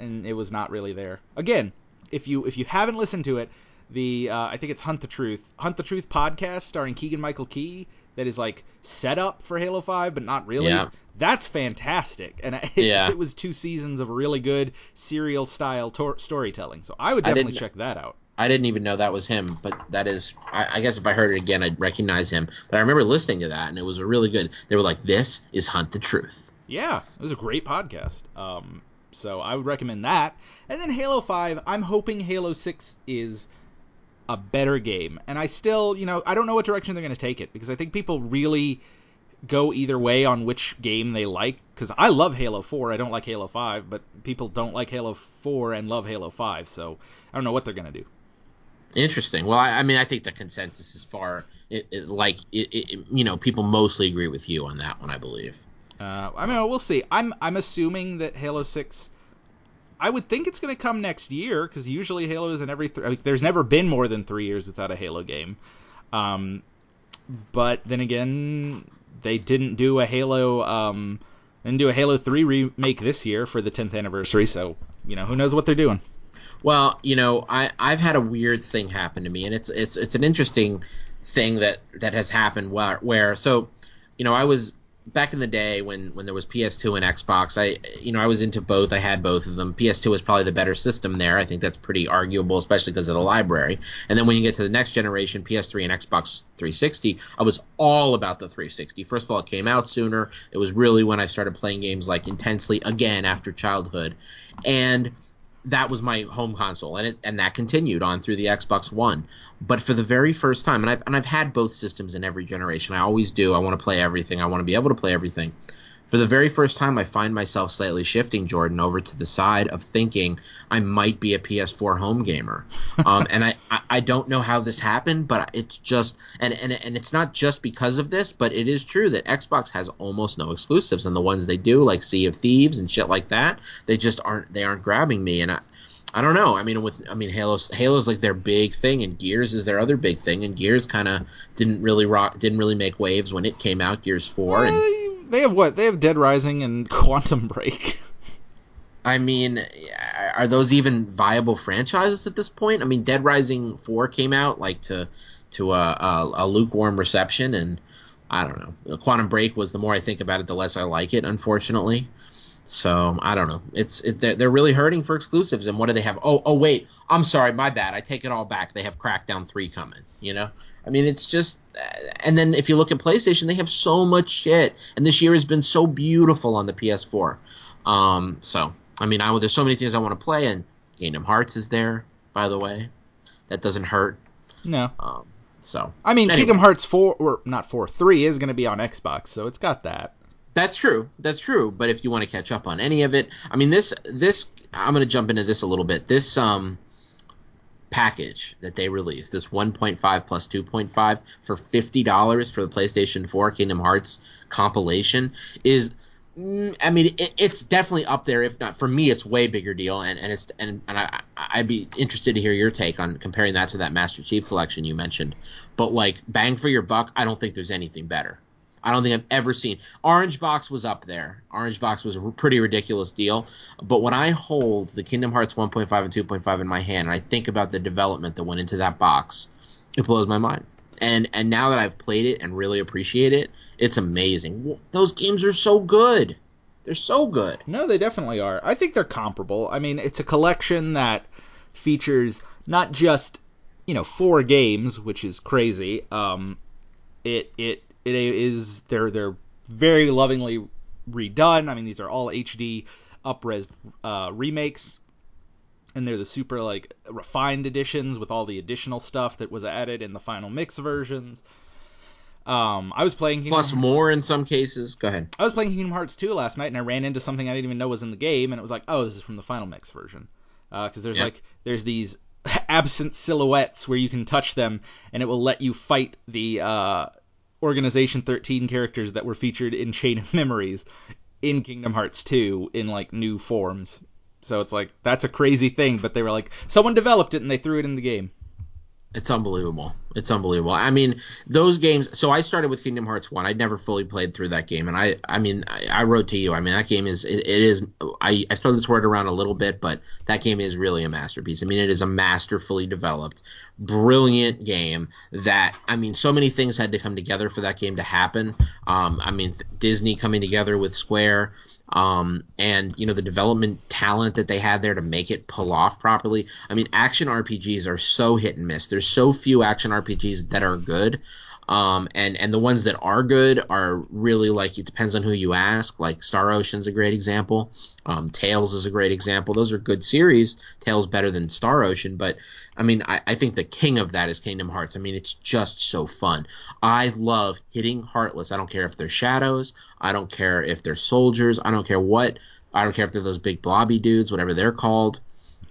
And it was not really there. Again, if you if you haven't listened to it, the uh, I think it's Hunt the Truth. Hunt the Truth podcast starring Keegan-Michael Key. That is like set up for Halo five, but not really. Yeah. That's fantastic. And it, yeah. it was two seasons of really good serial style tor- storytelling. So I would definitely I check that out. I didn't even know that was him, but that is, I, I guess if I heard it again, I'd recognize him. But I remember listening to that and it was a really good, they were like, this is Hunt the Truth. Yeah. It was a great podcast. Um, so I would recommend that. And then Halo five, I'm hoping Halo six is a better game, and I still, you know, I don't know what direction they're going to take it, because I think people really go either way on which game they like, because I love Halo four, I don't like Halo five, but people don't like Halo four and love Halo five, so I don't know what they're going to do. Interesting. Well, I, I mean, I think the consensus is far, it, it, like, it, it, you know, people mostly agree with you on that one, I believe. Uh, I mean, we'll see. I'm I'm assuming that Halo six, I would think it's going to come next year, because usually Halo is in every... Th- I mean, there's never been more than three years without a Halo game. Um, but then again, they didn't do a Halo... Um, didn't do a Halo three remake this year for the tenth anniversary, so, you know, who knows what they're doing. Well, you know, I, I've had a weird thing happen to me, and it's it's it's an interesting thing that, that has happened where, where... So, you know, I was... Back in the day when, when there was P S two and Xbox, I you know I was into both. I had both of them. P S two was probably the better system there. I think that's pretty arguable, especially because of the library. And then when you get to the next generation, P S three and Xbox three sixty, I was all about the three sixty. First of all, it came out sooner. It was really when I started playing games like intensely again after childhood. And that was my home console, and it, and that continued on through the Xbox One. But for the very first time, and I've, and I've had both systems in every generation. I always do. I want to play everything. I want to be able to play everything. For the very first time, I find myself slightly shifting, Jordan, over to the side of thinking I might be a P S four home gamer. Um, and I, I, I don't know how this happened, but it's just and, – and, and it's not just because of this, but it is true that Xbox has almost no exclusives. And the ones they do, like Sea of Thieves and shit like that, they just aren't – they aren't grabbing me. And I, I don't know. I mean, with I mean, Halo's Halo's like their big thing, and Gears is their other big thing. And Gears kind of didn't really rock – didn't really make waves when it came out, Gears four. And – They have what? They have Dead Rising and Quantum Break. I mean, are those even viable franchises at this point? I mean, Dead Rising four came out like to to a, a, a lukewarm reception, and I don't know. Quantum Break was, the more I think about it, the less I like it, unfortunately. So I don't know. It's it, they're, they're really hurting for exclusives, and what do they have? Oh, oh wait, I'm sorry, my bad. I take it all back. They have Crackdown three coming. You know, I mean, it's just. And then if you look at PlayStation, they have so much shit, and this year has been so beautiful on the P S four. Um, so I mean, I there's so many things I want to play, and Kingdom Hearts is there, by the way. That doesn't hurt. No. Um, so I mean, anyway. Kingdom Hearts four or not four three is going to be on Xbox, so it's got that. That's true. That's true. But if you want to catch up on any of it, I mean, this this I'm going to jump into this a little bit. This um package that they released, this one point five plus two point five for fifty dollars for the PlayStation four Kingdom Hearts compilation is, I mean, it, it's definitely up there. If not for me, it's way bigger deal. And, and it's and, and I I'd be interested to hear your take on comparing that to that Master Chief Collection you mentioned. But like bang for your buck, I don't think there's anything better. I don't think I've ever seen. Orange Box was up there. Orange Box was a pretty ridiculous deal. But when I hold the Kingdom Hearts one point five and two point five in my hand, and I think about the development that went into that box, it blows my mind. And and now that I've played it and really appreciate it, it's amazing. Those games are so good. They're so good. No, they definitely are. I think they're comparable. I mean, it's a collection that features not just, you know, four games, which is crazy. Um, it it. It is they're they're very lovingly redone. I mean, these are all H D upres uh, remakes, and they're the super like refined editions with all the additional stuff that was added in the final mix versions. Um, I was playing Kingdom plus Hearts. More in some cases. Go ahead. I was playing Kingdom Hearts two last night, and I ran into something I didn't even know was in the game, and it was like, oh, this is from the final mix version, because uh, there's yeah. like there's these absent silhouettes where you can touch them, and it will let you fight the. Uh, Organization thirteen characters that were featured in Chain of Memories in Kingdom Hearts two in like new forms. So it's like, that's a crazy thing, but they were like, someone developed it and they threw it in the game. It's unbelievable. It's unbelievable. I mean, those games. So I started with Kingdom Hearts one. I'd never fully played through that game. And I, I mean, I, I wrote to you. I mean, that game is, it, it is, I, I throw this word around a little bit, but that game is really a masterpiece. I mean, it is a masterfully developed, brilliant game that, I mean, so many things had to come together for that game to happen. Um, I mean, Disney coming together with Square. Um, and, you know, the development talent that they had there to make it pull off properly. I mean, action R P Gs are so hit and miss. There's so few action R P Gs that are good. Um, and, and the ones that are good are really like, it depends on who you ask. Like Star Ocean's a great example. Um, Tales is a great example. Those are good series. Tales better than Star Ocean. But, I mean, I, I think the king of that is Kingdom Hearts. I mean, it's just so fun. I love hitting Heartless. I don't care if they're shadows. I don't care if they're soldiers. I don't care what. I don't care if they're those big blobby dudes, whatever they're called.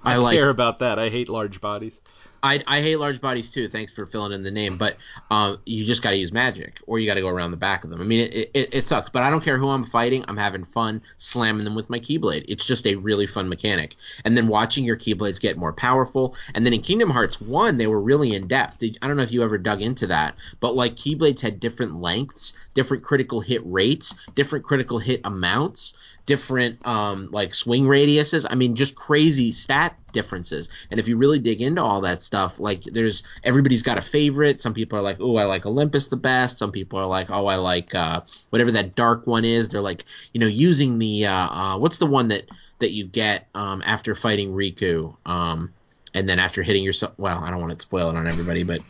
I, I like, care about that. I hate large bodies. I, I hate large bodies too. Thanks for filling in the name, but uh, you just got to use magic, or you got to go around the back of them. I mean, it, it it sucks, but I don't care who I'm fighting. I'm having fun slamming them with my keyblade. It's just a really fun mechanic. And then watching your keyblades get more powerful. And then in Kingdom Hearts one, they were really in depth. I don't know if you ever dug into that, but like keyblades had different lengths, different critical hit rates, different critical hit amounts, different um, like swing radiuses. I mean, just crazy stat differences. And if you really dig into all that stuff, like there's everybody's got a favorite. Some people are like, oh, I like Olympus the best. Some people are like, oh, I like uh, whatever that dark one is. They're like, you know, using the uh, uh, what's the one that that you get um, after fighting Riku, um, and then after hitting yourself. Well, I don't want to spoil it on everybody, but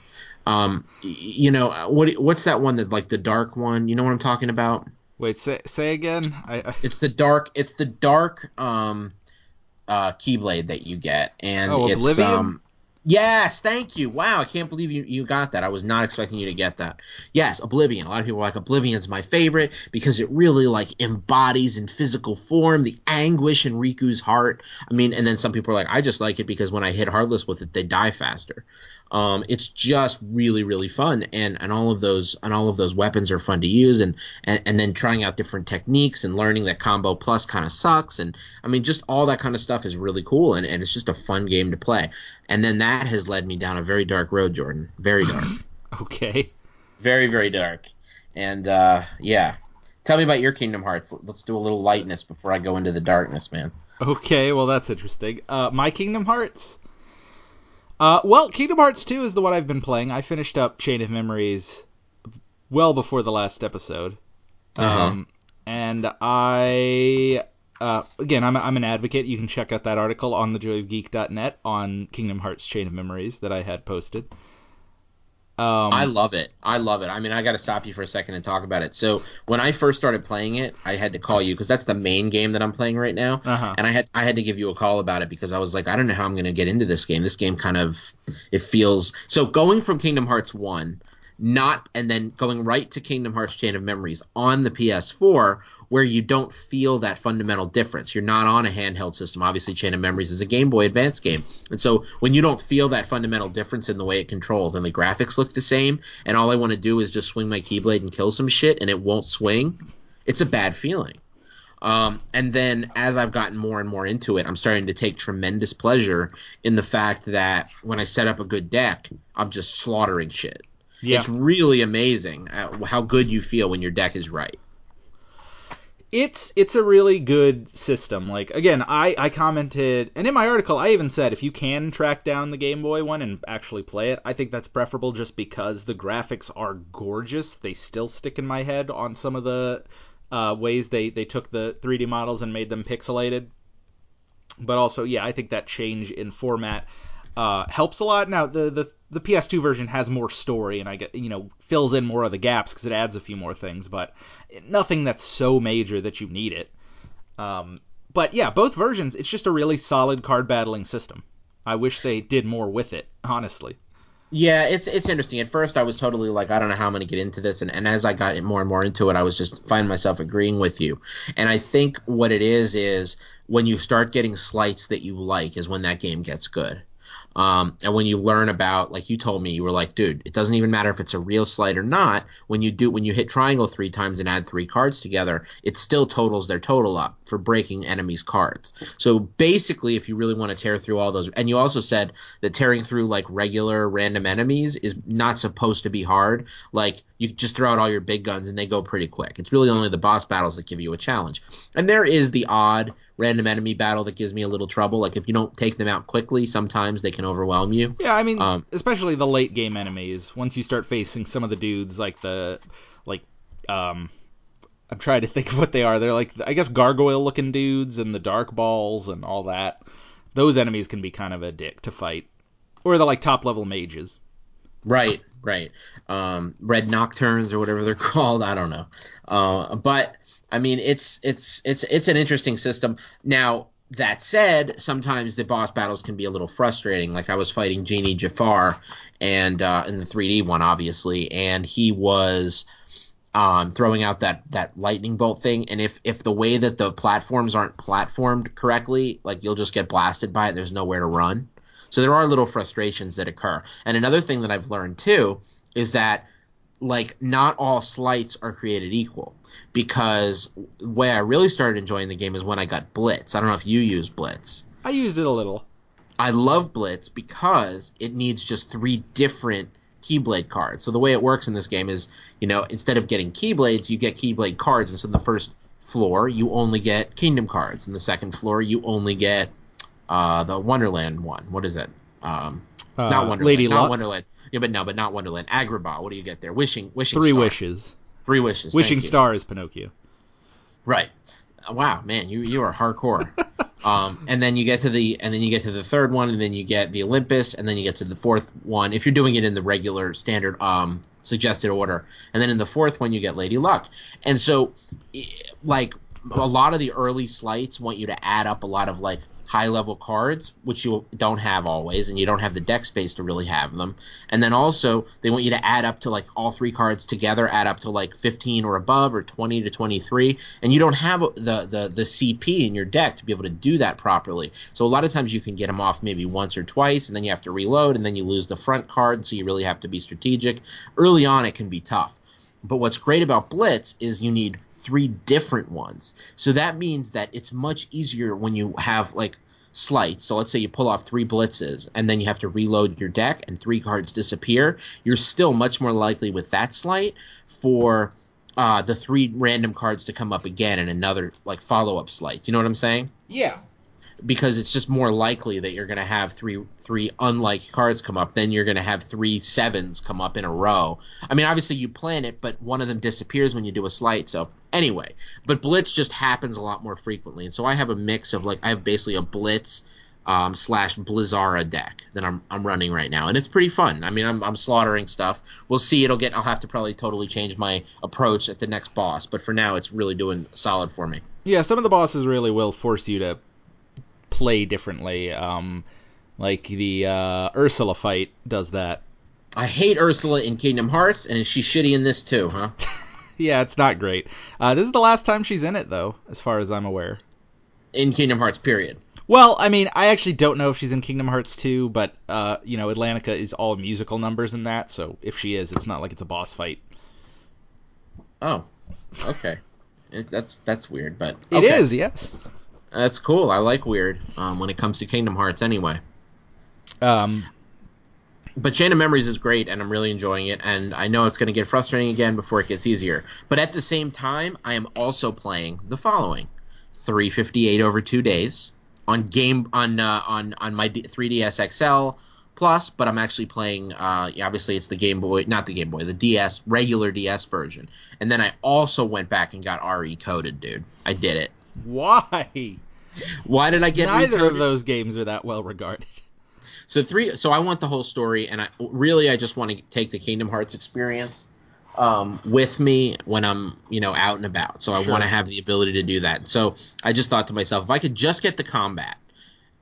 um, you know, what what's that one that like the dark one? You know what I'm talking about? Wait, say say again. I, I... It's the dark. It's the dark um, uh, keyblade that you get, and oh, it's Oblivion? um. Yes, thank you. Wow, I can't believe you, you got that. I was not expecting you to get that. Yes, Oblivion. A lot of people are like, Oblivion's my favorite because it really like embodies in physical form the anguish in Riku's heart. I mean, and then some people are like, I just like it because when I hit Heartless with it, they die faster. Um, it's just really, really fun, and, and all of those and all of those weapons are fun to use, and, and, and then trying out different techniques and learning that combo plus kind of sucks, and I mean just all that kind of stuff is really cool, and, and it's just a fun game to play. And then that has led me down a very dark road, Jordan. Very dark. Okay. Very, very dark. And uh, yeah, tell me about your Kingdom Hearts. Let's do a little lightness before I go into the darkness, man. Okay, well that's interesting. Uh, my Kingdom Hearts. Uh, well, Kingdom Hearts two is the one I've been playing. I finished up Chain of Memories well before the last episode. Uh-huh. Um, and I, uh, again, I'm, I'm an advocate. You can check out that article on the joy of geek dot net on Kingdom Hearts Chain of Memories that I had posted. Um, I love it. I love it. I mean, I got to stop you for a second and talk about it. So when I first started playing it, I had to call you because that's the main game that I'm playing right now. Uh-huh. And I had I had to give you a call about it because I was like, I don't know how I'm going to get into this game. This game kind of it feels so going from Kingdom Hearts one, not and then going right to Kingdom Hearts Chain of Memories on the P S four, where you don't feel that fundamental difference. You're not on a handheld system. Obviously, Chain of Memories is a Game Boy Advance game. And so when you don't feel that fundamental difference in the way it controls and the graphics look the same and all I want to do is just swing my Keyblade and kill some shit and it won't swing, it's a bad feeling. Um, and then as I've gotten more and more into it, I'm starting to take tremendous pleasure in the fact that when I set up a good deck, I'm just slaughtering shit. Yeah. It's really amazing how good you feel when your deck is right. It's it's a really good system. Like, again, I, I commented, and in my article I even said if you can track down the Game Boy one and actually play it, I think that's preferable just because the graphics are gorgeous. They still stick in my head on some of the uh, ways they, they took the three D models and made them pixelated. But also, yeah, I think that change in format uh, helps a lot. Now, the, the, the P S two version has more story and I get, you know, fills in more of the gaps because it adds a few more things, but nothing that's so major that you need it. Um, but yeah, both versions, it's just a really solid card battling system. I wish they did more with it, honestly. Yeah, it's it's interesting. At first, I was totally like, I don't know how I'm going to get into this. And, and as I got more and more into it, I was just finding myself agreeing with you. And I think what it is is when you start getting slights that you like is when that game gets good. Um, and when you learn about, like you told me, you were like, dude, it doesn't even matter if it's a real slight or not. When you do, when you hit triangle three times and add three cards together, it still totals their total up for breaking enemies' cards. So basically, if you really want to tear through all those, and you also said that tearing through like regular random enemies is not supposed to be hard. Like you just throw out all your big guns and they go pretty quick. It's really only the boss battles that give you a challenge. And there is the odd random enemy battle that gives me a little trouble. Like if you don't take them out quickly, sometimes they can overwhelm you. Yeah, I mean, um, especially the late game enemies. Once you start facing some of the dudes, like the, like, um, I'm trying to think of what they are. They're like, I guess, gargoyle looking dudes and the dark balls and all that. Those enemies can be kind of a dick to fight, or they're like top level mages. Right, right. Um, Red Nocturnes or whatever they're called. I don't know, uh, but. I mean, it's it's it's it's an interesting system. Now, that said, sometimes the boss battles can be a little frustrating. Like I was fighting Genie Jafar, and uh, in the three D one, obviously, and he was um, throwing out that, that lightning bolt thing. And if if the way that the platforms aren't platformed correctly, like you'll just get blasted by it. There's nowhere to run. So there are little frustrations that occur. And another thing that I've learned too is that, like, not all slights are created equal, because where I really started enjoying the game is when I got Blitz. I don't know if you use Blitz. I used it a little. I love Blitz because it needs just three different Keyblade cards. So the way it works in this game is, you know, instead of getting Keyblades, you get Keyblade cards. And so the first floor, you only get Kingdom cards. And the second floor, you only get uh, the Wonderland one. What is it? Um, uh, not Wonderland. Lady not Luck. Wonderland. Yeah, but no, but not Wonderland. Agrabah. What do you get there? Wishing, wishing. Three star. wishes. Three wishes. Wishing Star is Pinocchio. Right. Wow, man, you you are hardcore. um, and then you get to the and then you get to the third one, and then you get the Olympus, and then you get to the fourth one. If you're doing it in the regular standard um suggested order, and then in the fourth one you get Lady Luck. And so, like, a lot of the early slights want you to add up a lot of, like, high-level cards, which you don't have always, and you don't have the deck space to really have them. And then also, they want you to add up to, like, all three cards together, add up to, like, fifteen or above, or twenty to twenty-three, and you don't have the, the, the C P in your deck to be able to do that properly. So a lot of times you can get them off maybe once or twice, and then you have to reload, and then you lose the front card, so you really have to be strategic. Early on, it can be tough. But what's great about Blitz is you need three different ones. So that means that it's much easier when you have, like, slights. So let's say you pull off three blitzes, and then you have to reload your deck, and three cards disappear. You're still much more likely with that slight for uh, the three random cards to come up again in another, like, follow-up slight. You know what I'm saying? Yeah. Because it's just more likely that you're going to have three three unlike cards come up. Then you're going to have three sevens come up in a row. I mean, obviously you plan it, but one of them disappears when you do a slight. So anyway, but Blitz just happens a lot more frequently. And so I have a mix of, like, I have basically a Blitz um, slash Blizzara deck that I'm I'm running right now. And it's pretty fun. I mean, I'm I'm slaughtering stuff. We'll see. It'll get, I'll have to probably totally change my approach at the next boss. But for now, it's really doing solid for me. Yeah, some of the bosses really will force you to play differently, um like the uh Ursula fight does that. I hate Ursula in Kingdom Hearts, and is she shitty in this too, huh? Yeah, it's not great. Uh this is the last time she's in it, though, as far as I'm aware, in Kingdom Hearts, period. Well, I mean, I actually don't know if she's in Kingdom Hearts two, but uh you know, Atlantica is all musical numbers in that, so if she is, it's not like it's a boss fight. Oh, okay. it, that's that's weird, but okay. It is, yes. That's cool. I like weird um, when it comes to Kingdom Hearts anyway. Um, but Chain of Memories is great, and I'm really enjoying it, and I know it's going to get frustrating again before it gets easier. But at the same time, I am also playing the following: three fifty-eight over two days on game on uh, on on my three D S X L Plus, but I'm actually playing, uh, obviously it's the Game Boy, not the Game Boy, the D S, regular D S version. And then I also went back and got R E coded, dude. I did it. Why? Why did I get neither recoded? Of those games are that well regarded. So three. So I want the whole story, and I really I just want to take the Kingdom Hearts experience um, with me when I'm, you know, out and about. So I sure. want to have the ability to do that. So I just thought to myself, if I could just get the combat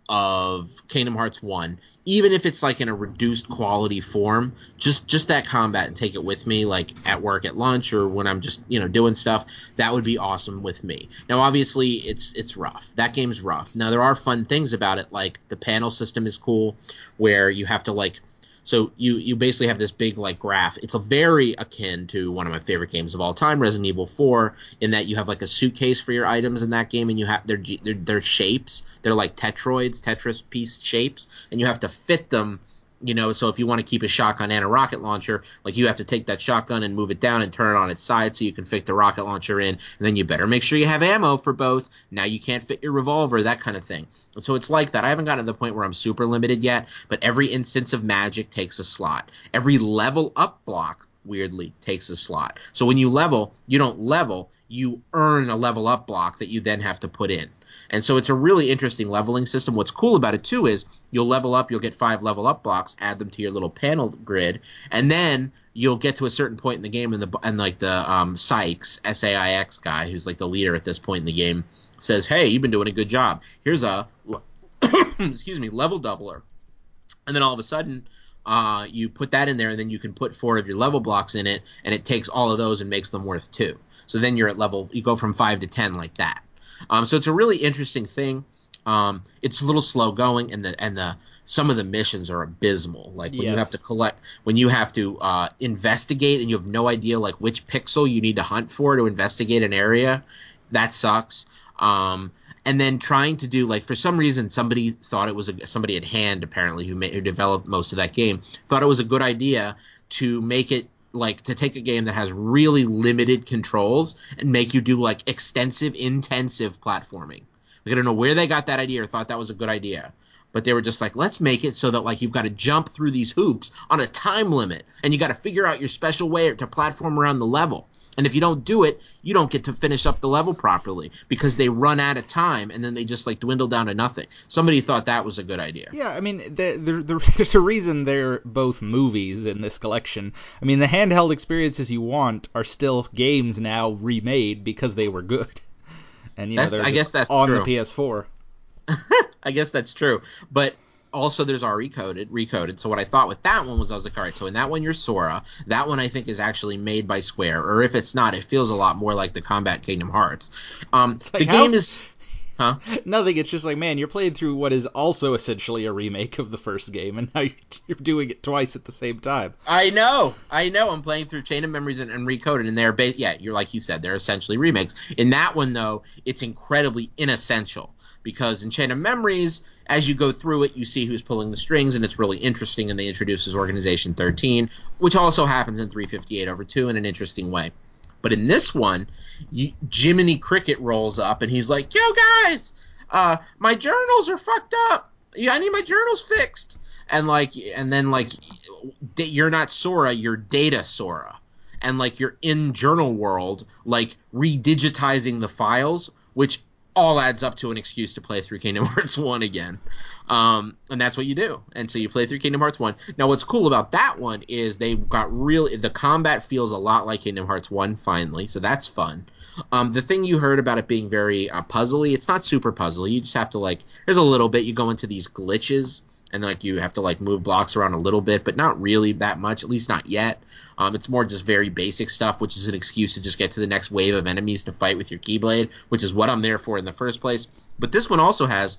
of Kingdom Hearts one, even if it's like in a reduced quality form, just just that combat, and take it with me, like at work, at lunch, or when I'm just, you know, doing stuff, that would be awesome with me. Now obviously it's it's rough. That game's rough. Now there are fun things about it, like the panel system is cool, where you have to, like, so you you basically have this big, like, graph. It's a very akin to one of my favorite games of all time, Resident Evil four, in that you have, like, a suitcase for your items in that game, and you have their their, their shapes. They're like tetroids, Tetris piece shapes, and you have to fit them. You know, so if you want to keep a shotgun and a rocket launcher, like, you have to take that shotgun and move it down and turn it on its side so you can fit the rocket launcher in, and then you better make sure you have ammo for both. Now you can't fit your revolver, that kind of thing. So it's like that. I haven't gotten to the point where I'm super limited yet, but every instance of Magic takes a slot. Every level up block, weirdly, takes a slot. So when you level, you don't level, you earn a level up block that you then have to put in. And so it's a really interesting leveling system. What's cool about it, too, is you'll level up, you'll get five level up blocks, add them to your little panel grid, and then you'll get to a certain point in the game, and, the, and like the um, Sykes, S A I X guy, who's like the leader at this point in the game, says, hey, you've been doing a good job. Here's a excuse me, level doubler. And then all of a sudden, uh, you put that in there, and then you can put four of your level blocks in it, and it takes all of those and makes them worth two. So then you're at level – you go from five to ten like that. Um, so it's a really interesting thing. Um, it's a little slow going, and the and the some of the missions are abysmal. Like when yes. you have to collect, when you have to uh, investigate, and you have no idea like which pixel you need to hunt for to investigate an area. That sucks. Um, and then trying to do like for some reason somebody thought it was a, somebody at Hand apparently who made, who developed most of that game thought it was a good idea to make it. Like to take a game that has really limited controls and make you do like extensive, intensive platforming. Like, I don't know where they got that idea or thought that was a good idea, but they were just like, let's make it so that like you've got to jump through these hoops on a time limit and you got to figure out your special way to platform around the level. And if you don't do it, you don't get to finish up the level properly because they run out of time and then they just like dwindle down to nothing. Somebody thought that was a good idea. Yeah, I mean, the, the, the, there's a reason they're both movies in this collection. I mean, the handheld experiences you want are still games now remade because they were good. And, you know, they're I guess that's on true. The P S four. I guess that's true. But... Also, there's our recoded, recoded. So what I thought with that one was I was like, all right, so in that one, you're Sora. That one I think is actually made by Square. Or if it's not, it feels a lot more like the Combat Kingdom Hearts. Um, like the game how? is... Huh? Nothing. It's just like, man, you're playing through what is also essentially a remake of the first game, and now you're, you're doing it twice at the same time. I know. I know. I'm playing through Chain of Memories and, and Recoded, and they're, ba- yeah, you're like you said, they're essentially remakes. In that one, though, it's incredibly inessential. Because in Chain of Memories, as you go through it, you see who's pulling the strings, and it's really interesting, and they introduce his Organization thirteen, which also happens in three fifty-eight over two in an interesting way. But in this one, you, Jiminy Cricket rolls up, and he's like, yo, guys, uh, my journals are fucked up. Yeah, I need my journals fixed. And like, and then, like, you're not Sora, you're Data Sora. And, like, you're in Journal World, like, redigitizing the files, which... all adds up to an excuse to play through Kingdom Hearts one again. Um, and that's what you do. And so you play through Kingdom Hearts one. Now, what's cool about that one is they've got real... The combat feels a lot like Kingdom Hearts one, finally, so that's fun. Um, the thing you heard about it being very uh, puzzly, it's not super puzzly. You just have to, like... There's a little bit. You go into these glitches, and, like, you have to, like, move blocks around a little bit, but not really that much, at least not yet. Um, it's more just very basic stuff, which is an excuse to just get to the next wave of enemies to fight with your Keyblade, which is what I'm there for in the first place. But this one also has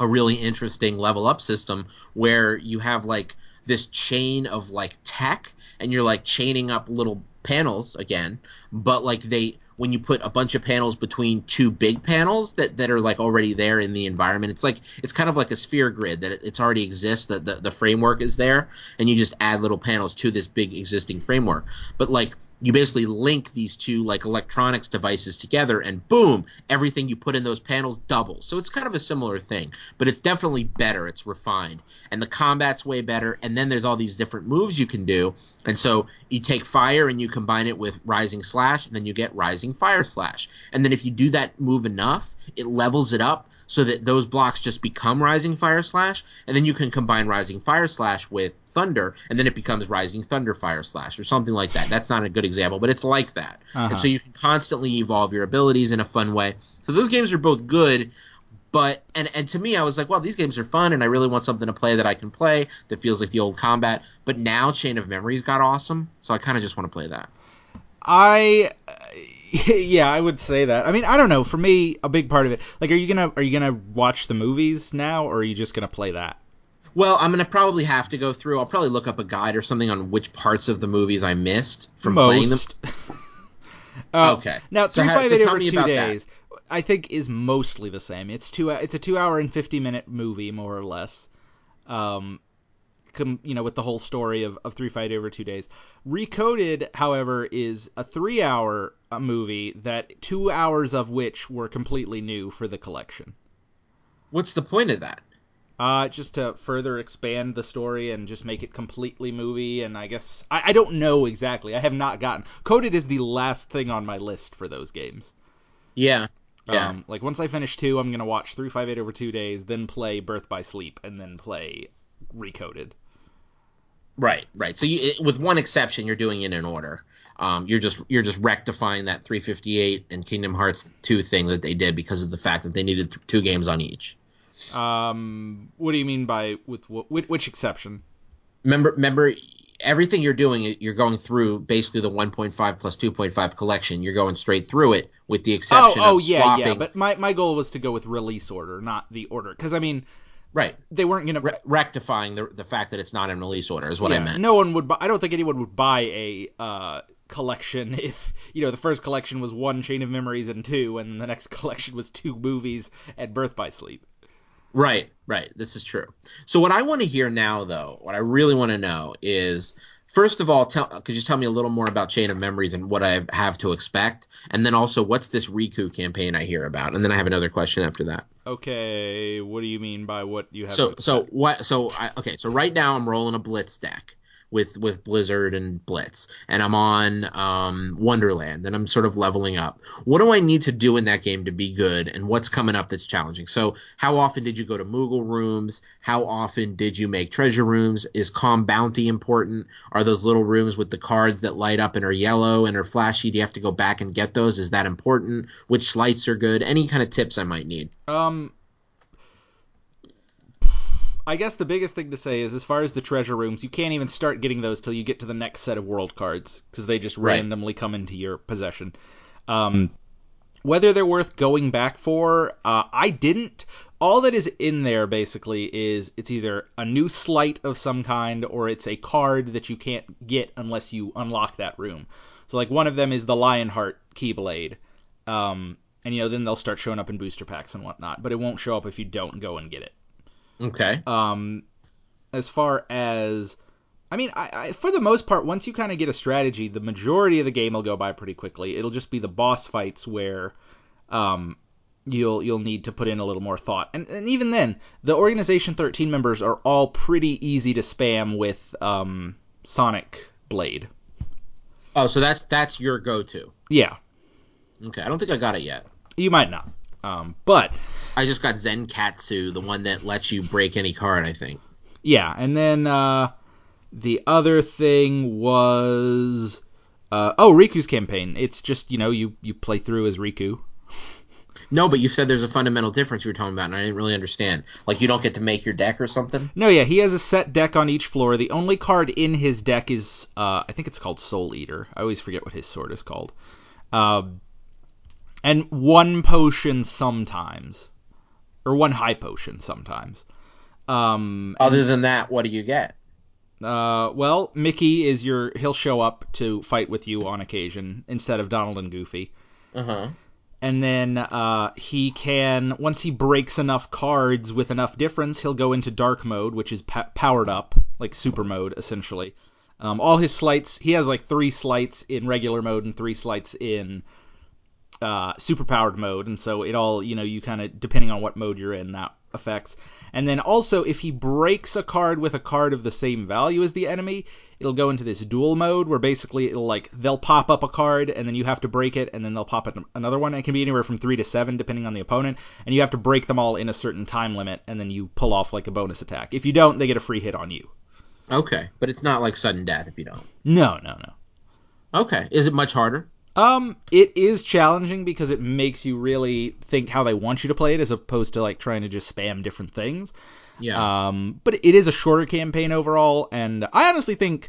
a really interesting level-up system where you have, like, this chain of, like, tech, and you're, like, chaining up little panels again, but, like, they... when you put a bunch of panels between two big panels that, that are like already there in the environment, it's like it's kind of like a sphere grid that it's already exists, that the, the framework is there, and you just add little panels to this big existing framework. But like you basically link these two like electronics devices together, and boom, everything you put in those panels doubles. So it's kind of a similar thing, but it's definitely better. It's refined, and the combat's way better. And then there's all these different moves you can do. And so you take fire and you combine it with Rising Slash, and then you get Rising Fire Slash. And then if you do that move enough, it levels it up so that those blocks just become Rising Fire Slash, and then you can combine Rising Fire Slash with Thunder, and then it becomes Rising Thunder Fire Slash or something like that. That's not a good example, but it's like that. Uh-huh. And so you can constantly evolve your abilities in a fun way. So those games are both good, but and, and to me, I was like, well, these games are fun, and I really want something to play that I can play that feels like the old combat. But now Chain of Memories got awesome, so I kind of just want to play that. I... Yeah, I would say that. I mean, I don't know. For me, a big part of it, like, are you gonna are you gonna watch the movies now, or are you just gonna play that? Well, I'm gonna probably have to go through. I'll probably look up a guide or something on which parts of the movies I missed from Most. playing them. uh, okay. Now, three so, five so eight over two days, that. I think, is mostly the same. It's two. It's a two-hour and fifty-minute movie, more or less. Um, com, you know, with the whole story of of three five eight over two days. Recoded, however, is a three-hour. A movie that two hours of which were completely new for the collection. What's the point of that? Uh, just to further expand the story and just make it completely movie. And I guess I, I don't know exactly. I have not gotten Coded is the last thing on my list for those games. Yeah. Yeah. Um, like once I finish two, I'm gonna watch three five eight over two days, then play Birth by Sleep, and then play Recoded. Right. Right. So you, with one exception, you're doing it in order. Um, you're just you're just rectifying that three fifty-eight and Kingdom Hearts two thing that they did because of the fact that they needed th- two games on each. Um, what do you mean by with, with which exception? Remember, remember, everything you're doing, you're going through basically the one point five plus two point five collection. You're going straight through it with the exception oh, oh, of yeah, swapping. Oh, yeah, but my, my goal was to go with release order, not the order. Because, I mean... Right. They weren't going to... Re- rectifying the the fact that it's not in release order is what yeah, I meant. No one would buy... I don't think anyone would buy a uh, collection if, you know, the first collection was one Chain of Memories and two, and the next collection was two movies and Birth by Sleep. Right, right. This is true. So what I want to hear now, though, what I really want to know is, first of all, tell, could you tell me a little more about Chain of Memories and what I have to expect? And then also, what's this Riku campaign I hear about? And then I have another question after that. Okay, what do you mean by what you have so, to expect? So, what, so I, okay, so right now I'm rolling a Blitz deck with, with Blizzard and Blitz. And I'm on um, Wonderland, and I'm sort of leveling up. What do I need to do in that game to be good, and what's coming up that's challenging? So how often did you go to Moogle rooms? How often did you make treasure rooms? Is Calm Bounty important? Are those little rooms with the cards that light up and are yellow and are flashy? Do you have to go back and get those? Is that important? Which slights are good? Any kind of tips I might need? Um... I guess the biggest thing to say is, as far as the treasure rooms, you can't even start getting those till you get to the next set of world cards, because they just right. randomly come into your possession. Um, whether they're worth going back for, uh, I didn't. All that is in there, basically, is it's either a new slight of some kind, or it's a card that you can't get unless you unlock that room. So, like, one of them is the Lionheart Keyblade, um, and, you know, then they'll start showing up in booster packs and whatnot, but it won't show up if you don't go and get it. Okay. Um, as far as, I mean, I, I for the most part, once you kind of get a strategy, the majority of the game will go by pretty quickly. It'll just be the boss fights where, um, you'll you'll need to put in a little more thought. And and even then, the Organization thirteen members are all pretty easy to spam with um Sonic Blade. Oh, so that's that's your go-to. Yeah. Okay, I don't think I got it yet. You might not. Um, but. I just got Zenkatsu, the one that lets you break any card, I think. Yeah, and then uh, the other thing was... Uh, oh, Riku's campaign. It's just, you know, you, you play through as Riku. No, but you said there's a fundamental difference you were talking about, and I didn't really understand. Like, you don't get to make your deck or something? No, yeah, he has a set deck on each floor. The only card in his deck is... Uh, I think it's called Soul Eater. I always forget what his sword is called. Um, and one potion sometimes. Or one high potion sometimes. Um, Other and, than that, what do you get? Uh, well, Mickey is your... He'll show up to fight with you on occasion instead of Donald and Goofy. Uh-huh. And then uh, he can... Once he breaks enough cards with enough difference, he'll go into dark mode, which is po- powered up, like super mode, essentially. Um, all his slights... He has like three slights in regular mode and three slights in... Uh, superpowered mode, and so it all, you know, you kind of, depending on what mode you're in, that affects. And then also, if he breaks a card with a card of the same value as the enemy, it'll go into this duel mode where basically it'll, like, they'll pop up a card, and then you have to break it, and then they'll pop an- another one. It can be anywhere from three to seven, depending on the opponent, and you have to break them all in a certain time limit, and then you pull off, like, a bonus attack. If you don't, they get a free hit on you. Okay, but it's not like sudden death if you don't. No, no, no. Okay. Is it much harder? Um, it is challenging because it makes you really think how they want you to play it as opposed to, like, trying to just spam different things. Yeah. Um, but it is a shorter campaign overall, and I honestly think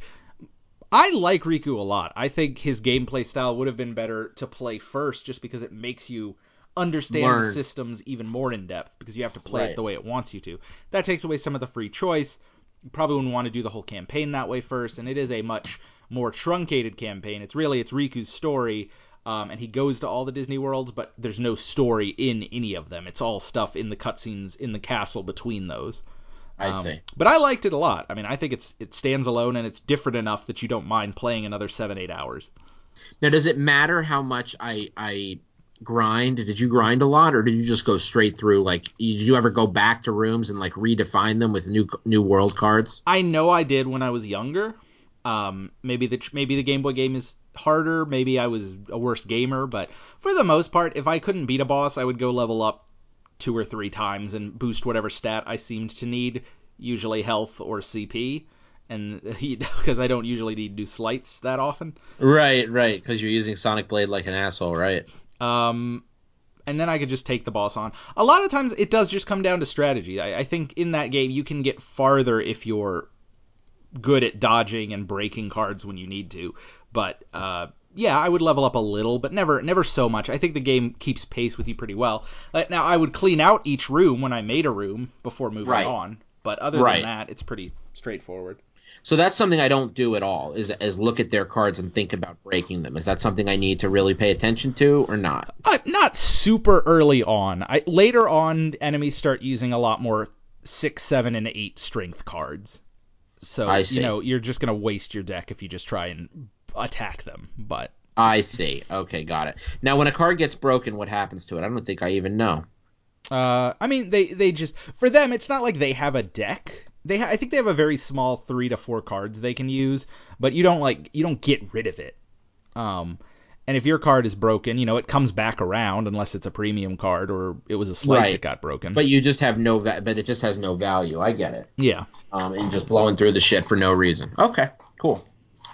I like Riku a lot. I think his gameplay style would have been better to play first just because it makes you understand Learn. the systems even more in depth because you have to play right. it the way it wants you to. That takes away some of the free choice. You probably wouldn't want to do the whole campaign that way first, and it is a much... more truncated campaign. It's really, it's Riku's story, um, and he goes to all the Disney worlds, but there's no story in any of them. It's all stuff in the cutscenes in the castle between those. Um, I see. But I liked it a lot. I mean, I think it's it stands alone, and it's different enough that you don't mind playing another seven, eight hours. Now, does it matter how much I I grind? Did you grind a lot, or did you just go straight through? Like, did you ever go back to rooms and, like, redefine them with new new world cards? I know I did when I was younger. Um, maybe the maybe the Game Boy game is harder. Maybe I was a worse gamer, but for the most part, if I couldn't beat a boss, I would go level up two or three times and boost whatever stat I seemed to need, usually health or C P, and because I don't usually need new slights that often. Right, right, because you're using Sonic Blade like an asshole, right? Um, and then I could just take the boss on. A lot of times, it does just come down to strategy. I, I think in that game, you can get farther if you're good at dodging and breaking cards when you need to. But uh, yeah, I would level up a little, but never never so much. I think the game keeps pace with you pretty well. Uh, now, I would clean out each room when I made a room before moving right. on. But other right. than that, it's pretty straightforward. So that's something I don't do at all, is is look at their cards and think about breaking them. Is that something I need to really pay attention to or not? Uh, not super early on. I, later on, enemies start using a lot more six, seven, and eight strength cards. So, you know, you're just going to waste your deck if you just try and attack them. But I see. Okay, got it. Now, when a card gets broken, what happens to it? I don't think I even know. Uh, I mean, they, they just... For them, it's not like they have a deck... They, ha- I think they have a very small three to four cards they can use, but you don't like you don't get rid of it. Um, and if your card is broken, you know it comes back around unless it's a premium card or it was a slate right. that got broken. But you just have no, va- but it just has no value. I get it. Yeah. Um, and just blowing through the shit for no reason. Okay, cool.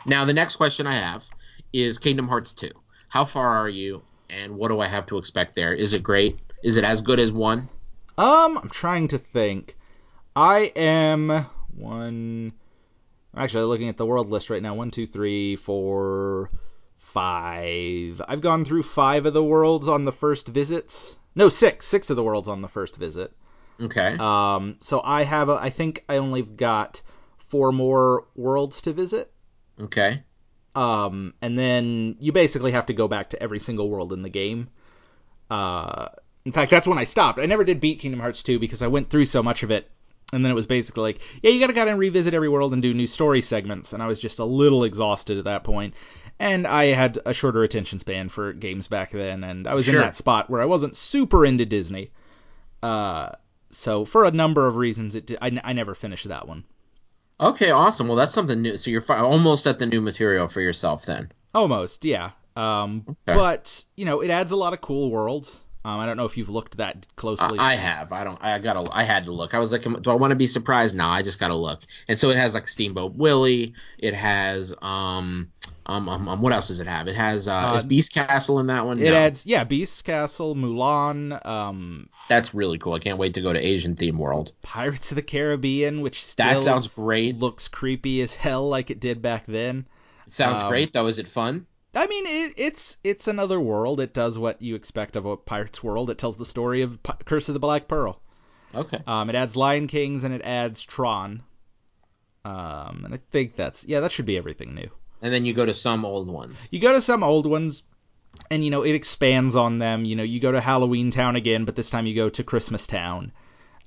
Now the next question I have is Kingdom Hearts two. How far are you, and what do I have to expect there? Is it great? Is it as good as one? Um, I'm trying to think. I am one. Actually, looking at the world list right now, one, two, three, four, five. I've gone through five of the worlds on the first visits. No, six. Six of the worlds on the first visit. Okay. Um. So I have. A, I think I only got four more worlds to visit. Okay. Um. And then you basically have to go back to every single world in the game. Uh. In fact, that's when I stopped. I never did beat Kingdom Hearts two because I went through so much of it. And then it was basically like, yeah, you gotta gotta revisit every world and do new story segments. And I was just a little exhausted at that point. And I had a shorter attention span for games back then. And I was sure. in that spot where I wasn't super into Disney. Uh, so for a number of reasons, it did, I, n- I never finished that one. Okay, awesome. Well, that's something new. So you're fi- almost at the new material for yourself then. Almost, yeah. Um, okay. But, you know, it adds a lot of cool worlds. Um, I don't know if you've looked that closely. Uh, I have. I don't. I got. I had to look. I was like, do I want to be surprised? No, I just got to look. And so it has like Steamboat Willie. It has um um um. um what else does it have? It has uh, uh is Beast Castle in that one? It no. adds yeah, Beast Castle, Mulan. Um, that's really cool. I can't wait to go to Asian theme world. Pirates of the Caribbean, which still that sounds great. Looks creepy as hell, like it did back then. It sounds um, great though. Is it fun? I mean, it, it's it's another world. It does what you expect of a pirate's world. It tells the story of P- Curse of the Black Pearl. Okay. Um, it adds Lion Kings and it adds Tron. Um, and I think that's yeah, that should be everything new. And then you go to some old ones. You go to some old ones, and you know it expands on them. You know, you go to Halloween Town again, but this time you go to Christmas Town.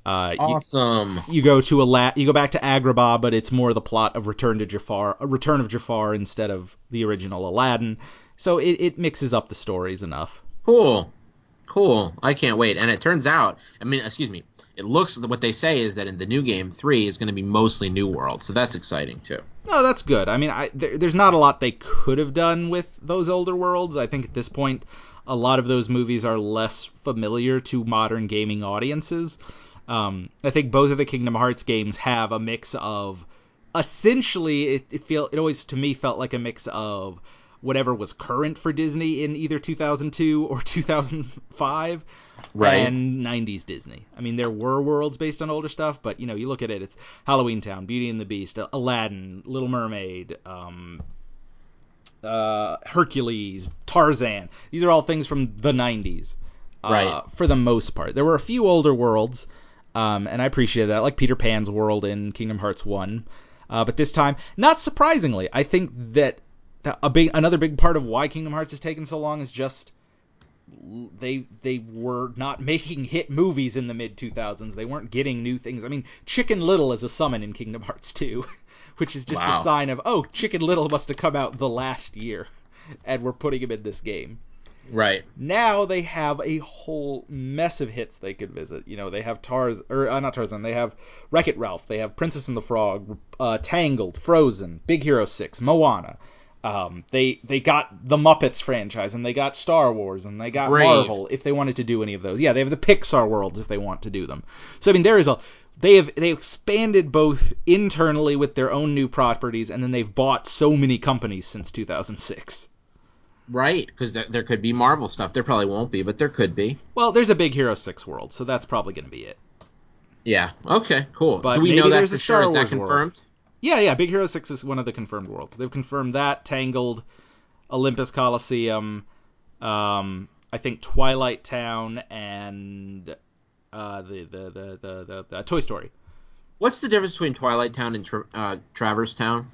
Uh, awesome. You, you go to a la- you go back to Agrabah, but it's more the plot of Return to Jafar, a Return of Jafar instead of the original Aladdin. So it, it mixes up the stories enough. Cool, cool. I can't wait. And it turns out, I mean, excuse me, it looks what they say is that in the new game three is going to be mostly New World, so that's exciting too. No, that's good. I mean, I there, there's not a lot they could have done with those older worlds. I think at this point, a lot of those movies are less familiar to modern gaming audiences. Um, I think both of the Kingdom Hearts games have a mix of, essentially, it, it feel it always to me felt like a mix of whatever was current for Disney in either two thousand two or two thousand five, right. and nineties Disney. I mean, there were worlds based on older stuff, but you know, you look at it, it's Halloween Town, Beauty and the Beast, Aladdin, Little Mermaid, um, uh, Hercules, Tarzan. These are all things from the nineties, uh, right. for the most part. There were a few older worlds. Um, and I appreciate that, like Peter Pan's world in Kingdom Hearts one. Uh, but this time, not surprisingly, I think that a big, another big part of why Kingdom Hearts has taken so long is just they they were not making hit movies in the mid two thousands. They weren't getting new things. I mean, Chicken Little is a summon in Kingdom Hearts two, which is just wow. a sign of, oh, Chicken Little must have come out the last year, and we're putting him in this game. Right. Now they have a whole mess of hits they could visit. You know, they have Tarzan, or uh, not Tarzan, they have Wreck-It Ralph, they have Princess and the Frog, uh, Tangled, Frozen, Big Hero six, Moana. Um, they they got the Muppets franchise, and they got Star Wars, and they got Brave. Marvel, if they wanted to do any of those. Yeah, they have the Pixar worlds if they want to do them. So, I mean, there is a... They have they expanded both internally with their own new properties, and then they've bought so many companies since two thousand six. Right, because th- there could be Marvel stuff. There probably won't be, but there could be. Well, there's a Big Hero six world, so that's probably going to be it. Yeah, okay, cool. But do we know that for sure? Is that confirmed? Yeah, yeah, Big Hero six is one of the confirmed worlds. They've confirmed that, Tangled, Olympus Coliseum, um, I think Twilight Town, and uh, the, the, the, the, the, the Toy Story. What's the difference between Twilight Town and tra- uh, Traverse Town?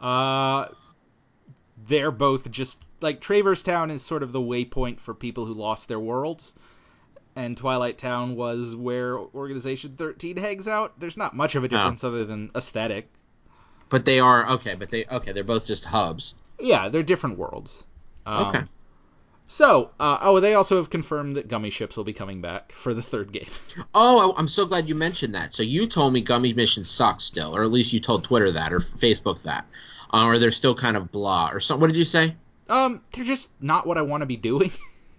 Uh, they're both just, like, Traverse Town is sort of the waypoint for people who lost their worlds. And Twilight Town was where Organization thirteen hangs out. There's not much of a difference oh. other than aesthetic. But they are okay. But they okay. They're both just hubs. Yeah, they're different worlds. Um, okay. So, uh, oh, they also have confirmed that Gummy Ships will be coming back for the third game. Oh, I'm so glad you mentioned that. So you told me Gummy Mission sucks still, or at least you told Twitter that or Facebook that, uh, or they're still kind of blah or something. What did you say? Um, they're just not what I want to be doing.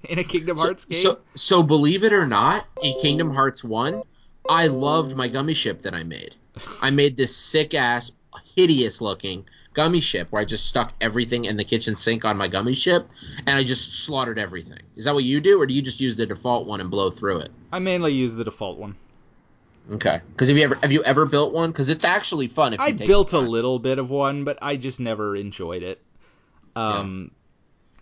In a Kingdom Hearts so, game? So, so believe it or not, in Kingdom Hearts one, I loved my gummy ship that I made. I made this sick-ass, hideous-looking gummy ship where I just stuck everything in the kitchen sink on my gummy ship, and I just slaughtered everything. Is that what you do, or do you just use the default one and blow through it? I mainly use the default one. Okay. Because have you ever have you ever built one? Because it's actually fun. If you I take built a little bit of one, but I just never enjoyed it. Because um,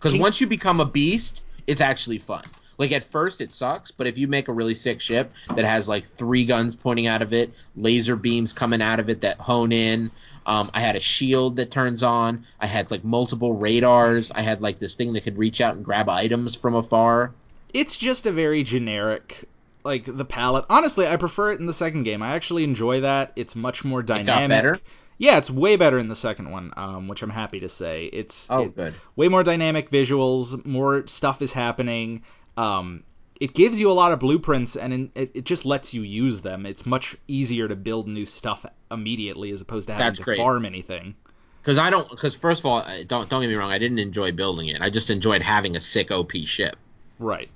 yeah. King- once you become a beast... It's actually fun. Like, at first, it sucks, but if you make a really sick ship that has, like, three guns pointing out of it, laser beams coming out of it that hone in, um, I had a shield that turns on, I had, like, multiple radars, I had, like, this thing that could reach out and grab items from afar. It's just a very generic, like, the palette. Honestly, I prefer it in the second game. I actually enjoy that. It's much more dynamic. It got better? Yeah, it's way better in the second one, um, which I'm happy to say. It's oh, it, good. Way more dynamic visuals, more stuff is happening. Um, it gives you a lot of blueprints, and in, it, it just lets you use them. It's much easier to build new stuff immediately as opposed to having That's to great. farm anything. Because I don't. Because first of all, don't don't get me wrong, I didn't enjoy building it. I just enjoyed having a sick O P ship. Right.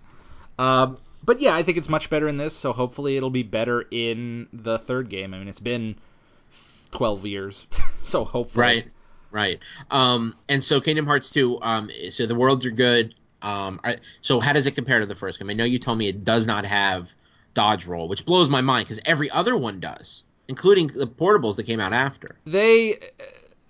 Uh, but yeah, I think it's much better in this. So hopefully, it'll be better in the third game. I mean, it's been twelve years, so hopefully. Right, right. Um, and so Kingdom Hearts two, um, so the worlds are good. Um, I, so how does it compare to the first game? I know you told me it does not have dodge roll, which blows my mind because every other one does, including the portables that came out after. They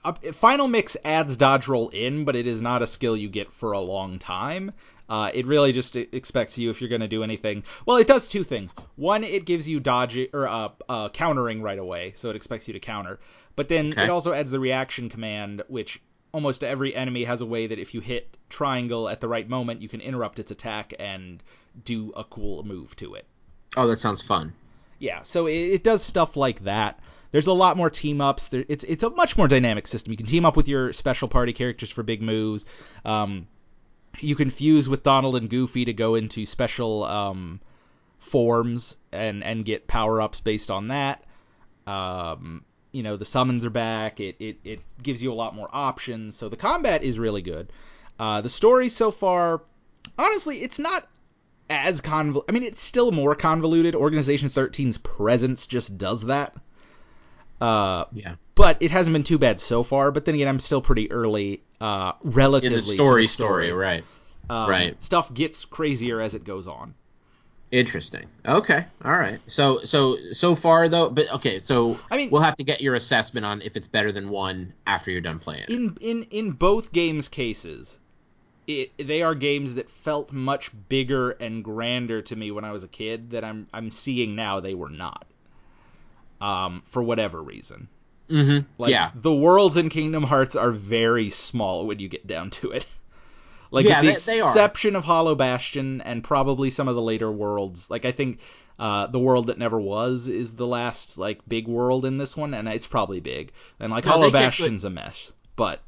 uh, Final Mix adds dodge roll in, but it is not a skill you get for a long time. Uh, it really just expects you if you're going to do anything. Well, it does two things. One, it gives you dodging or uh, uh, countering right away, so it expects you to counter. But then okay. it also adds the reaction command, which almost every enemy has a way that if you hit triangle at the right moment, you can interrupt its attack and do a cool move to it. Oh, that sounds fun. Yeah, so it, it does stuff like that. There's a lot more team-ups. There, it's it's a much more dynamic system. You can team up with your special party characters for big moves. Um... You can fuse with Donald and Goofy to go into special um, forms and, and get power-ups based on that. Um, you know, the summons are back. It, it it gives you a lot more options. So the combat is really good. Uh, the story so far, honestly, it's not as convoluted. I mean, it's still more convoluted. Organization thirteen's presence just does that. Uh, yeah. But it hasn't been too bad so far. But then again, I'm still pretty early uh, relatively. In the story, to the story, story, right. Um, right. Stuff gets crazier as it goes on. Interesting. Okay. All right. So, so, so far, though, but okay, so I mean, we'll have to get your assessment on if it's better than one after you're done playing. In, in, in both games' cases, it, they are games that felt much bigger and grander to me when I was a kid that I'm, I'm seeing now they were not. Um, for whatever reason. Mm-hmm. Like, yeah. The worlds in Kingdom Hearts are very small when you get down to it. Like, yeah, with the they, exception they of Hollow Bastion and probably some of the later worlds. Like, I think uh, the world that never was is the last, like, big world in this one, and it's probably big. And, like, no, Hollow Bastion's like... a mess, but...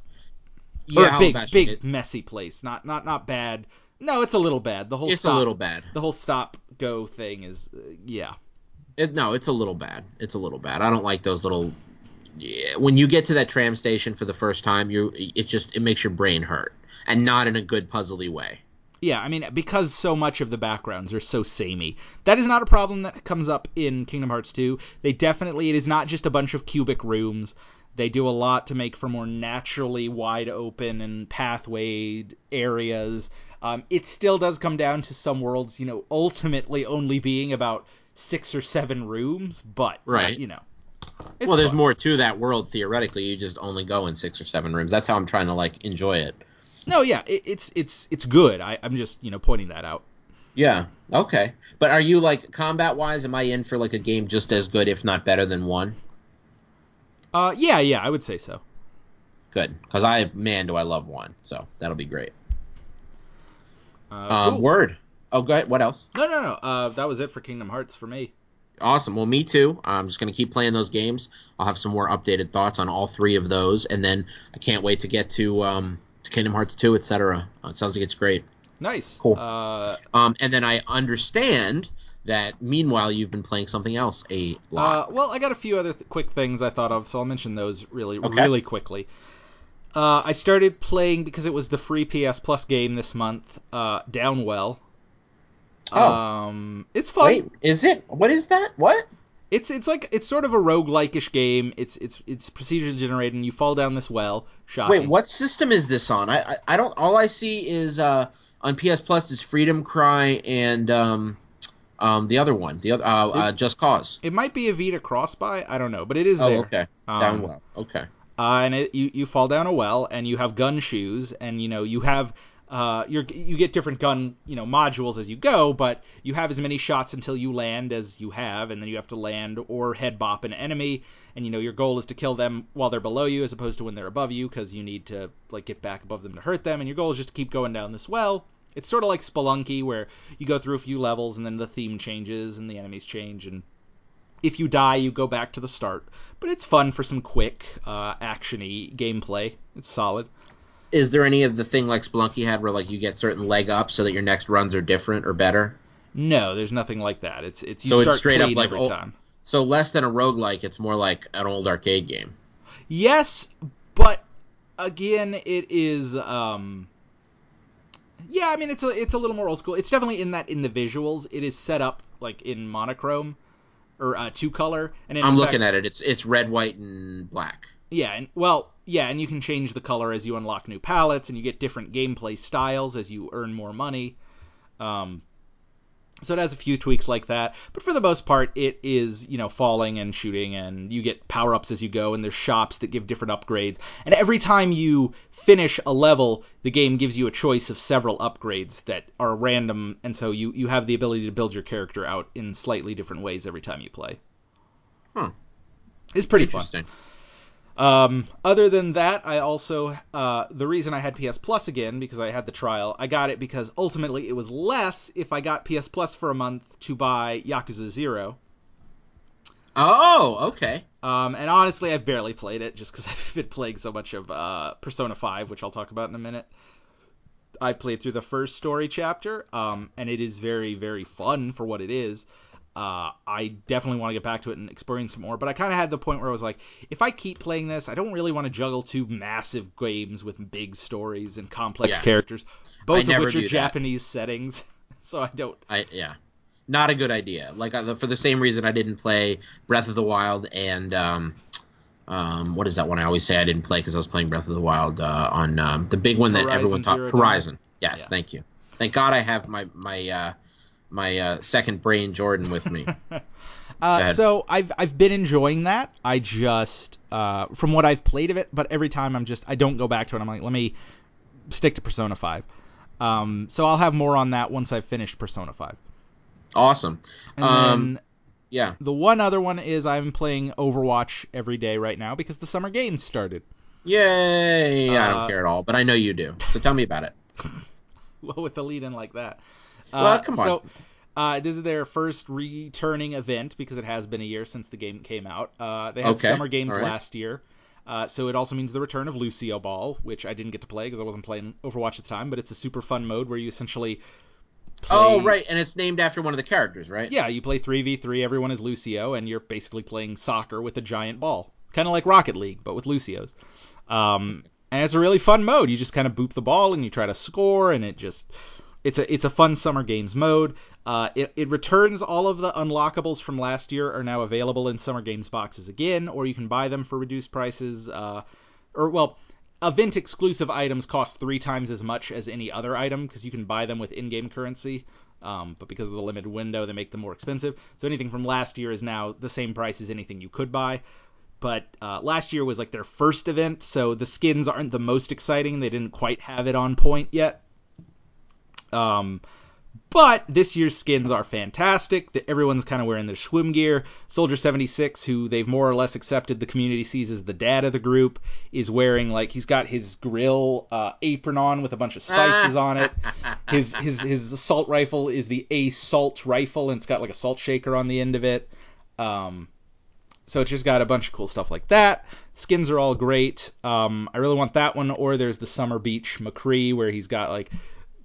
Yeah, or a Hollow big, Bastion big, is... messy place. Not, not, not bad. No, it's a little bad. The whole It's stop, a little bad. The whole stop-go thing is... Uh, yeah. It, no, it's a little bad. It's a little bad. I don't like those little... Yeah, when you get to that tram station for the first time, you it just it makes your brain hurt, and not in a good puzzly way. Yeah, I mean, because so much of the backgrounds are so samey. That is not a problem that comes up in Kingdom Hearts two. They definitely... It is not just a bunch of cubic rooms. They do a lot to make for more naturally wide open and pathwayed areas. Um, it still does come down to some worlds, you know, ultimately only being about... six or seven rooms, but right. you know. It's well, there's fun. More to that world, theoretically. You just only go in six or seven rooms. That's how I'm trying to, like, enjoy it. No, yeah, it, it's it's it's good. I, I'm just, you know, pointing that out. Yeah, okay. But are you, like, combat-wise, am I in for, like, a game just as good, if not better than one? Uh, yeah, yeah, I would say so. Good, because I, man, do I love one, so that'll be great. Uh, um, cool. Word. Oh, go ahead. What else? No, no, no. Uh, that was it for Kingdom Hearts for me. Awesome. Well, me too. I'm just going to keep playing those games. I'll have some more updated thoughts on all three of those, and then I can't wait to get to, um, to Kingdom Hearts two, et cetera. Uh, it sounds like it's great. Nice. Cool. Uh, um, and then I understand that, meanwhile, you've been playing something else a lot. Uh, well, I got a few other th- quick things I thought of, so I'll mention those really, okay. really quickly. Uh, I started playing, because it was the free P S Plus game this month, uh, Downwell. Oh. Um, it's fun. Wait, is it? What is that? What? It's it's like it's sort of a roguelike-ish game. It's it's it's procedurally generated, and you fall down this well. Shocking. Wait, what system is this on? I I, I don't. All I see is uh, on P S Plus is Freedom Cry and um um the other one, the other uh, it, uh Just Cause. It might be a Vita cross-buy. I don't know, but it is oh, there. Oh, okay. Um, Downwell. Okay. Uh, and it, you you fall down a well, and you have gun shoes, and you know you have. Uh, you you get different gun, you know, modules as you go, but you have as many shots until you land as you have, and then you have to land or head bop an enemy, and, you know, your goal is to kill them while they're below you as opposed to when they're above you, because you need to, like, get back above them to hurt them, and your goal is just to keep going down this well. It's sort of like Spelunky, where you go through a few levels, and then the theme changes, and the enemies change, and if you die, you go back to the start. But it's fun for some quick, uh, action-y gameplay. It's solid. Is there any of the thing like Spelunky had where, like, you get certain leg up so that your next runs are different or better? No, there's nothing like that. It's it's you so start it's straight up like every time. Oh, so less than a roguelike, it's more like an old arcade game. Yes, but again, it is. Um, yeah, I mean, it's a it's a little more old school. It's definitely in that in the visuals, it is set up like in monochrome or uh, two color. And in I'm in looking fact, at it. It's it's red, white, and black. Yeah, and well. Yeah, and you can change the color as you unlock new palettes, and you get different gameplay styles as you earn more money. Um, so it has a few tweaks like that. But for the most part, it is, you know, falling and shooting, and you get power-ups as you go, and there's shops that give different upgrades. And every time you finish a level, the game gives you a choice of several upgrades that are random, and so you, you have the ability to build your character out in slightly different ways every time you play. Hmm. It's pretty fun. Um, other than that, I also, uh, the reason I had P S Plus again, because I had the trial, I got it because ultimately it was less if I got P S Plus for a month to buy Yakuza Zero. Oh, okay. Um, and honestly, I've barely played it just because I've been playing so much of, uh, Persona five, which I'll talk about in a minute. I played through the first story chapter, um, and it is very, very fun for what it is. Uh, I definitely want to get back to it and experience it more, but I kind of had the point where I was like, if I keep playing this, I don't really want to juggle two massive games with big stories and complex yeah. characters, both I of which are Japanese that. settings, so I don't... I, yeah, not a good idea. Like, I, for the same reason I didn't play Breath of the Wild and, um, um, what is that one I always say I didn't play because I was playing Breath of the Wild uh, on um, the big one that Horizon everyone talked about. Horizon, yes, yeah. thank you. Thank God I have my... my uh, My uh, second brain, Jordan, with me. uh, so I've I've been enjoying that. I just uh, from what I've played of it, but every time I'm just I don't go back to it. I'm like, let me stick to Persona five. Um, so I'll have more on that once I've finished Persona five. Awesome. And um, then yeah. The one other one is I'm playing Overwatch every day right now because the summer games started. Yay! Uh, I don't care at all, but I know you do. So tell me about it. Well, with the lead in like that. Uh, well, come on. So, uh, this is their first returning event because it has been a year since the game came out. Uh, they had okay. summer games right. last year, uh, so it also means the return of Lucio Ball, which I didn't get to play because I wasn't playing Overwatch at the time, but it's a super fun mode where you essentially play... Oh, right, and it's named after one of the characters, right? Yeah, you play three v three, everyone is Lucio, and you're basically playing soccer with a giant ball. Kind of like Rocket League, but with Lucios. Um, and it's a really fun mode. You just kind of boop the ball, and you try to score, and it just... It's a it's a fun summer games mode. Uh, it, it returns all of the unlockables from last year are now available in summer games boxes again, or you can buy them for reduced prices. Uh, or well, event exclusive items cost three times as much as any other item because you can buy them with in-game currency. Um, but because of the limited window, they make them more expensive. So anything from last year is now the same price as anything you could buy. But uh, last year was like their first event, so the skins aren't the most exciting. They didn't quite have it on point yet. Um, but this year's skins are fantastic. The, everyone's kind of wearing their swim gear. Soldier seventy-six, who they've more or less accepted the community sees as the dad of the group, is wearing, like, he's got his grill uh, apron on with a bunch of spices on it. His, his, his assault rifle is the A-Salt rifle, and it's got like a salt shaker on the end of it. Um... So it's just got a bunch of cool stuff like that. Skins are all great. Um, I really want that one. Or there's the Summer Beach McCree, where he's got like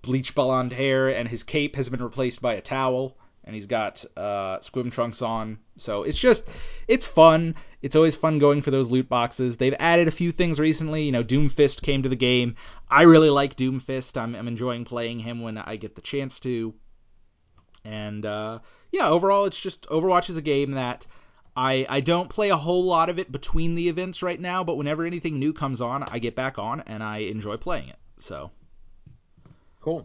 bleach blonde hair and his cape has been replaced by a towel and he's got uh, squim trunks on. So it's just, it's fun. It's always fun going for those loot boxes. They've added a few things recently. You know, Doomfist came to the game. I really like Doomfist. I'm, I'm enjoying playing him when I get the chance to. And uh, yeah, overall, it's just Overwatch is a game that... I, I don't play a whole lot of it between the events right now, but whenever anything new comes on, I get back on, and I enjoy playing it. So, cool.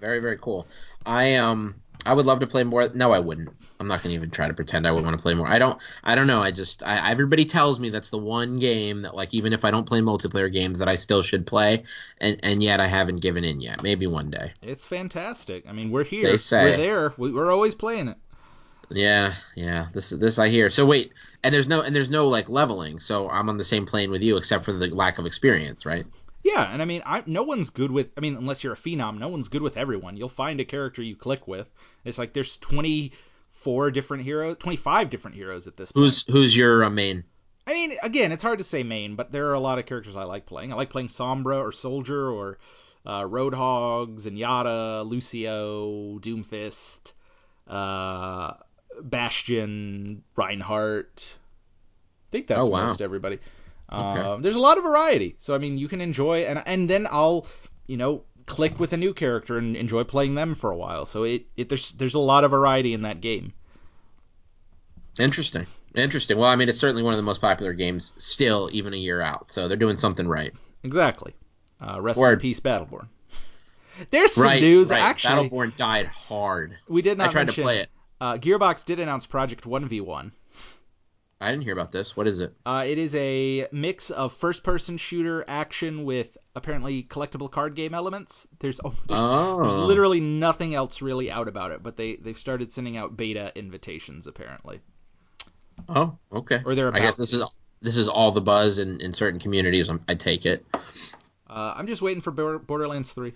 Very, very cool. I um I would love to play more. No, I wouldn't. I'm not going to even try to pretend I would want to play more. I don't I don't know. I just I, everybody tells me that's the one game that, like, even if I don't play multiplayer games, that I still should play, and, and yet I haven't given in yet. Maybe one day. It's fantastic. I mean, we're here. They say, we're there. We, we're always playing it. Yeah, yeah. This this I hear. So wait, and there's no and there's no like leveling. So I'm on the same plane with you, except for the lack of experience, right? Yeah, and I mean, I no one's good with. I mean, unless you're a phenom, no one's good with everyone. You'll find a character you click with. It's like there's twenty-four different heroes, twenty-five different heroes at this point. Who's who's your uh, main? I mean, again, it's hard to say main, but there are a lot of characters I like playing. I like playing Sombra or Soldier or uh, Roadhog, Zenyatta, Lucio, Doomfist. Uh, Bastion, Reinhardt. I think that's oh, wow. most everybody. Okay. Um, there's a lot of variety. So, I mean, you can enjoy, and and then I'll, you know, click with a new character and enjoy playing them for a while. So it, it there's there's a lot of variety in that game. Interesting. Interesting. Well, I mean, it's certainly one of the most popular games still, even a year out. So they're doing something right. Exactly. Uh, rest Word. in peace, Battleborn. There's some right, news, right. actually. Battleborn died hard. We did not I tried mention, to play it. Uh, Gearbox did announce Project one v one. I didn't hear about this. What is it? Uh, it is a mix of first-person shooter action with apparently collectible card game elements. There's oh, there's, oh. there's literally nothing else really out about it, but they, they've started sending out beta invitations, apparently. Oh, okay. Or they're about I guess this is, this is all the buzz in, in certain communities, I'm, I take it. Uh, I'm just waiting for Borderlands three.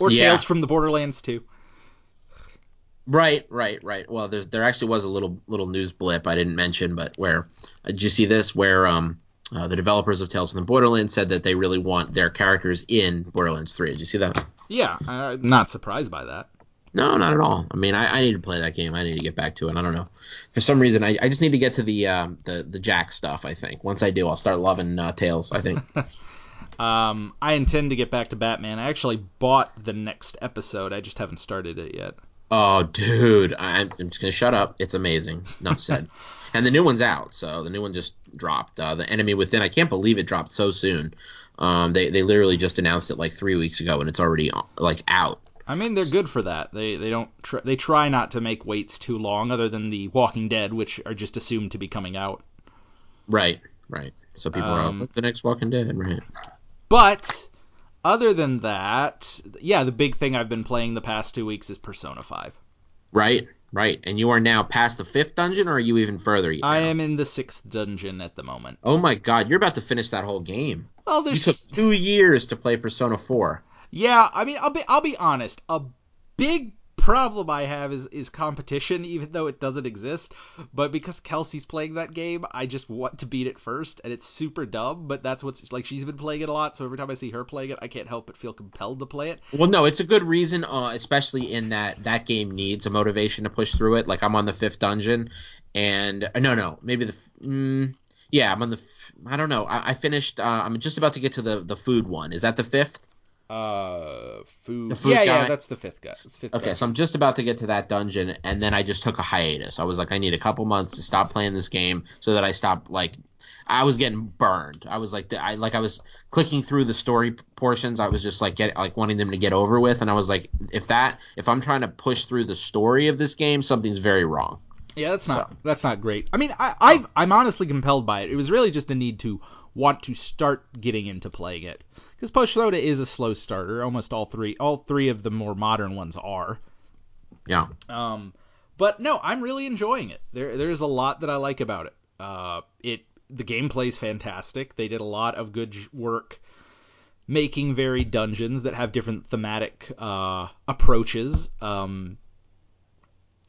Or yeah. Tales from the Borderlands two. Right, right, right. Well, there's there actually was a little little news blip I didn't mention, but where did you see this? Where um uh, the developers of Tales from the Borderlands said that they really want their characters in Borderlands three. Did you see that? Yeah, I'm not surprised by that. No, not at all. I mean, I, I need to play that game. I need to get back to it. I don't know. For some reason, I, I just need to get to the um the the Jack stuff. I think once I do, I'll start loving uh, Tales. I think. Um, I intend to get back to Batman. I actually bought the next episode. I just haven't started it yet. Oh, dude. I'm, I'm just going to shut up. It's amazing. Enough said. And the new one's out. So the new one just dropped. Uh, the Enemy Within. I can't believe it dropped so soon. Um, they, they literally just announced it like three weeks ago, and it's already like out. I mean, they're good for that. They they don't tr- they try not to make waits too long, other than The Walking Dead, which are just assumed to be coming out. Right, right. So people um, are like, what's the next Walking Dead? Right. But other than that, yeah, the big thing I've been playing the past two weeks is Persona five. Right, right. And you are now past the fifth dungeon, or are you even further? Yet? I am in the sixth dungeon at the moment. Oh my god, you're about to finish that whole game. Well, there's... You took two years to play Persona four. Yeah, I mean, I'll be I'll be honest. A big problem I have is, is competition, even though it doesn't exist. But because Kelsey's playing that game, I just want to beat it first, and it's super dumb, but that's what's like. She's been playing it a lot, so every time I see her playing it, I can't help but feel compelled to play it. Well, no, it's a good reason, uh, especially in that that game needs a motivation to push through it. Like, I'm on the fifth dungeon, and no no maybe the mm, yeah I'm on the I don't know I, I finished uh, I'm just about to get to the the food one. Is that the fifth? Uh, food. food yeah, guy. yeah, that's the fifth guy. Fifth okay, guy. So I'm just about to get to that dungeon, and then I just took a hiatus. I was like, I need a couple months to stop playing this game, so that I stop like, I was getting burned. I was like, I like I was clicking through the story portions. I was just like, get like wanting them to get over with, and I was like, if that, if I'm trying to push through the story of this game, something's very wrong. Yeah, that's so. not that's not great. I mean, I I've, I'm honestly compelled by it. It was really just a need to want to start getting into playing it, because Push Soda is a slow starter. Almost all three all three of the more modern ones are. Yeah. Um, but no, I'm really enjoying it. There there's a lot that I like about it. Uh, it the gameplay's fantastic. They did a lot of good work making varied dungeons that have different thematic uh, approaches. Um,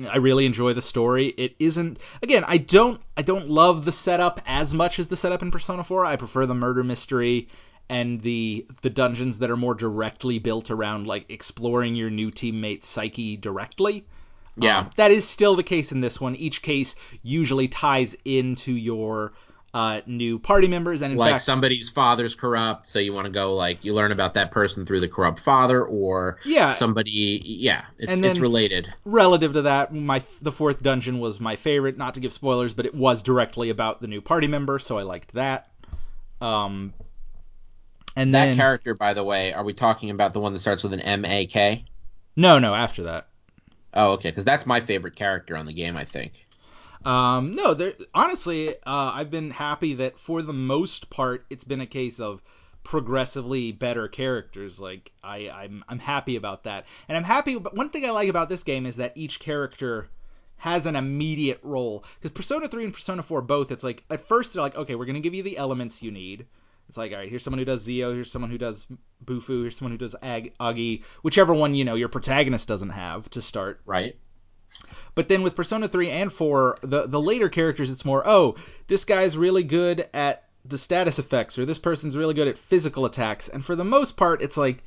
I really enjoy the story. It isn't again. I don't. I don't love the setup as much as the setup in Persona four. I prefer the murder mystery and the the dungeons that are more directly built around like exploring your new teammate's psyche directly. Yeah, um, that is still the case in this one. Each case usually ties into your. Uh, new party members, and in like fact, somebody's father's corrupt, so you want to go like you learn about that person through the corrupt father, or yeah, somebody, yeah, it's it's related. Relative to that, my the fourth dungeon was my favorite. Not to give spoilers, but it was directly about the new party member, so I liked that. Um, and that then, character, by the way, are we talking about the one that starts with an M A K? No, no, after that. Oh, okay, because that's my favorite character on the game, I think. Um, no, there, honestly, uh, I've been happy that for the most part, it's been a case of progressively better characters. Like I, I'm, I'm happy about that. And I'm happy. But one thing I like about this game is that each character has an immediate role, because Persona three and Persona four, both, it's like, at first they're like, okay, we're going to give you the elements you need. It's like, all right, here's someone who does Zeo. Here's someone who does Bufu. Here's someone who does Ag- Agi, whichever one, you know, your protagonist doesn't have to start. Right. But then with Persona three and four, the, the later characters, it's more, oh, this guy's really good at the status effects, or this person's really good at physical attacks. And for the most part, it's like,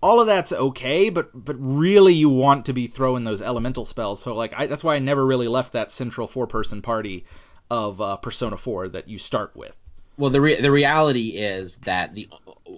all of that's okay, but, but really you want to be throwing those elemental spells. So like I, that's why I never really left that central four-person party of uh, Persona four that you start with. Well, the re- the reality is that the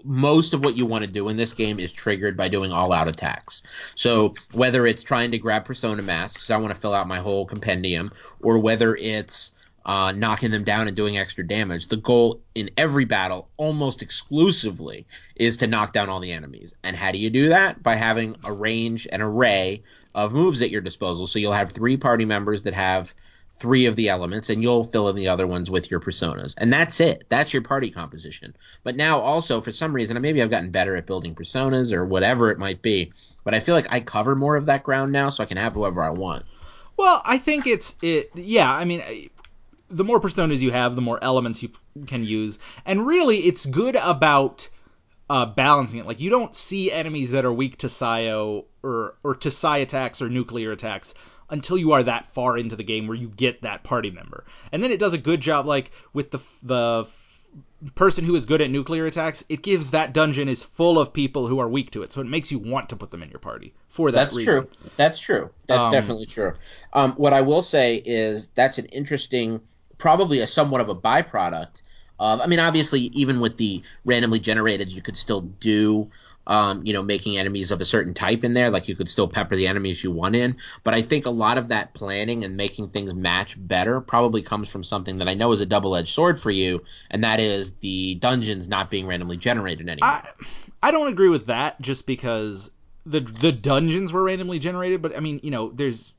most of what you want to do in this game is triggered by doing all-out attacks. So whether it's trying to grab Persona masks, I want to fill out my whole compendium, or whether it's uh, knocking them down and doing extra damage, the goal in every battle almost exclusively is to knock down all the enemies. And how do you do that? By having a range, an array of moves at your disposal. So you'll have three party members that have three of the elements, and you'll fill in the other ones with your personas. And that's it. That's your party composition. But now also, for some reason, maybe I've gotten better at building personas or whatever it might be, but I feel like I cover more of that ground now, so I can have whoever I want. Well, I think it's – it. yeah, I mean, the more personas you have, the more elements you can use. And really, it's good about uh, balancing it. Like, you don't see enemies that are weak to Sayo or, or to Psy attacks or nuclear attacks until you are that far into the game where you get that party member. And then it does a good job, like, with the the person who is good at nuclear attacks, it gives that dungeon is full of people who are weak to it, so it makes you want to put them in your party for that that's reason. That's true. That's true. That's um, definitely true. Um, what I will say is that's an interesting, probably a somewhat of a byproduct of, I mean, obviously, even with the randomly generated, you could still do Um, you know, making enemies of a certain type in there. Like, you could still pepper the enemies you want in. But I think a lot of that planning and making things match better probably comes from something that I know is a double-edged sword for you, and that is the dungeons not being randomly generated anymore. I, I don't agree with that just because the the dungeons were randomly generated, but, I mean, you know, there's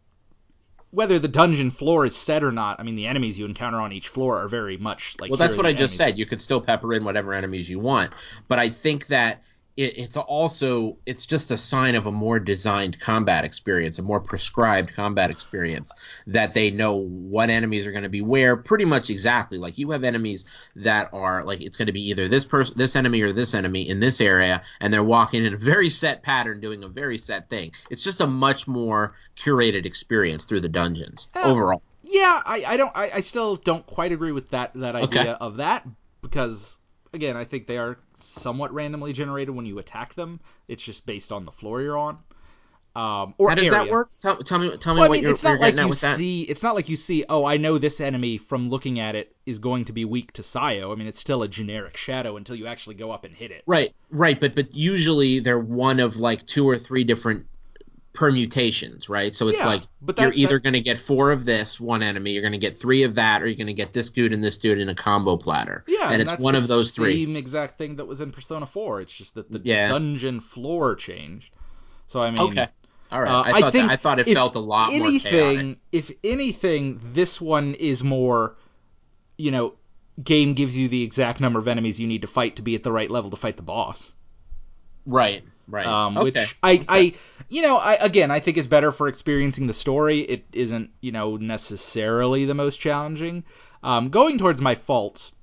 whether the dungeon floor is set or not, I mean, the enemies you encounter on each floor are very much like... Well, that's what I just said. You could still pepper in whatever enemies you want. But I think that it's also it's just a sign of a more designed combat experience, a more prescribed combat experience, that they know what enemies are going to be where pretty much exactly. Like, you have enemies that are like, it's going to be either this person, this enemy, or this enemy in this area, and they're walking in a very set pattern doing a very set thing. It's just a much more curated experience through the dungeons uh, overall. Yeah, I, I don't I, I still don't quite agree with that that idea okay. of that, because again, I think they are somewhat randomly generated when you attack them. It's just based on the floor you're on. Um, or how does area. that work? Tell, tell me, tell me well, what I mean, you're, it's not you're like getting you at with see, that. It's not like you see, oh, I know this enemy from looking at it is going to be weak to Sayo. I mean, it's still a generic shadow until you actually go up and hit it. Right, right. But but usually they're one of like two or three different permutations, right? So it's yeah, like but that, you're either that... going to get four of this one enemy, you're going to get three of that, or you're going to get this dude and this dude in a combo platter. Yeah, and, and it's that's one the of those same three. Same exact thing that was in Persona four. It's just that the yeah. dungeon floor changed. So I mean, okay. All right. Uh, I, thought I, think that, I thought it felt a lot anything, more chaotic. If anything, this one is more, you know, game gives you the exact number of enemies you need to fight to be at the right level to fight the boss. Right, right. Um, okay. Which I, okay. I, you know, I again, I think is better for experiencing the story. It isn't, you know, necessarily the most challenging. Um, going towards my faults.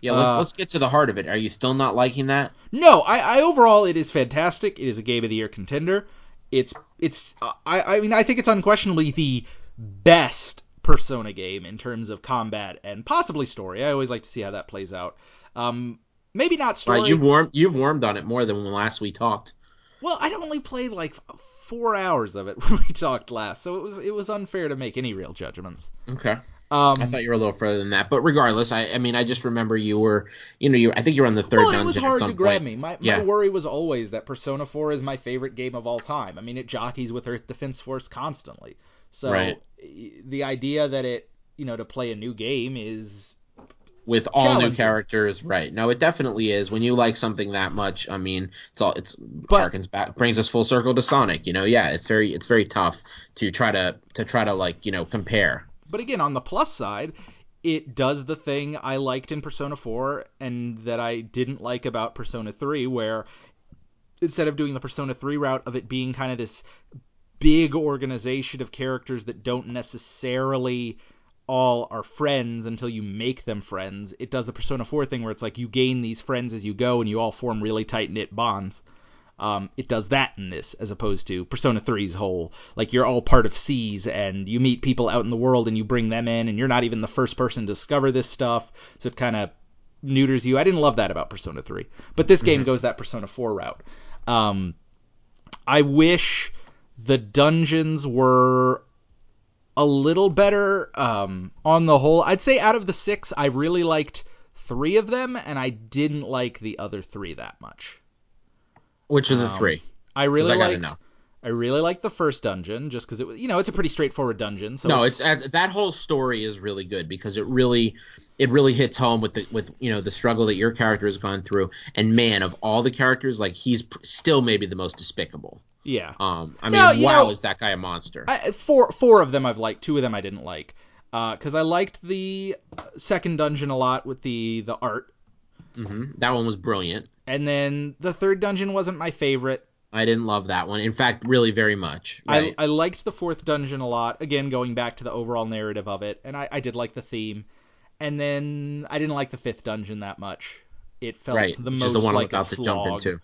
Yeah, let's, uh, let's get to the heart of it. Are you still not liking that? No, I, I overall, it is fantastic. It is a Game of the Year contender. It's, it's, uh, I, I mean, I think it's unquestionably the best Persona game in terms of combat and possibly story. I always like to see how that plays out. Um, maybe not story. Right, you've warmed, you've warmed on it more than when last we talked. Well, I only played like four hours of it when we talked last, so it was, it was unfair to make any real judgments. Okay. Um, I thought you were a little further than that, but regardless, I, I mean, I just remember you were, you know, you I think you were on the third dungeon. Well, it was hard to grab me. My, yeah. my worry was always that Persona four is my favorite game of all time. I mean, it jockeys with Earth Defense Force constantly. So right. the idea that it, you know, to play a new game is with all new characters, right? No, it definitely is. When you like something that much, I mean, it's all it's but, harkens back, brings us full circle to Sonic. You know, yeah, it's very it's very tough to try to to try to like you know compare. But again, on the plus side, it does the thing I liked in Persona four and that I didn't like about Persona three, where instead of doing the Persona three route of it being kind of this big organization of characters that don't necessarily all are friends until you make them friends, it does the Persona four thing where it's like you gain these friends as you go and you all form really tight-knit bonds. Um, it does that in this, as opposed to Persona three's whole, like, you're all part of C's, and you meet people out in the world, and you bring them in, and you're not even the first person to discover this stuff, so it kind of neuters you. I didn't love that about Persona three, but this game mm-hmm. goes that Persona four route. Um, I wish the dungeons were a little better um, on the whole. I'd say out of the six, I really liked three of them, and I didn't like the other three that much. Which of the um, three? I really I liked. Know. I really liked the first dungeon, just because it was, you know, it's a pretty straightforward dungeon. So no, it's, it's that whole story is really good because it really, it really hits home with the with you know the struggle that your character has gone through. And man, of all the characters, like he's pr- still maybe the most despicable. Yeah. Um. I mean, no, wow, know, is that guy a monster? I, four four of them I've liked. Two of them I didn't like. Uh, because I liked the second dungeon a lot with the the art. Mm-hmm. That one was brilliant. And then the third dungeon wasn't my favorite. I didn't love that one. In fact, really very much. Right? I, I liked the fourth dungeon a lot. Again, going back to the overall narrative of it. And I, I did like the theme. And then I didn't like the fifth dungeon that much. It felt right. the most the one like a slog. Jump into.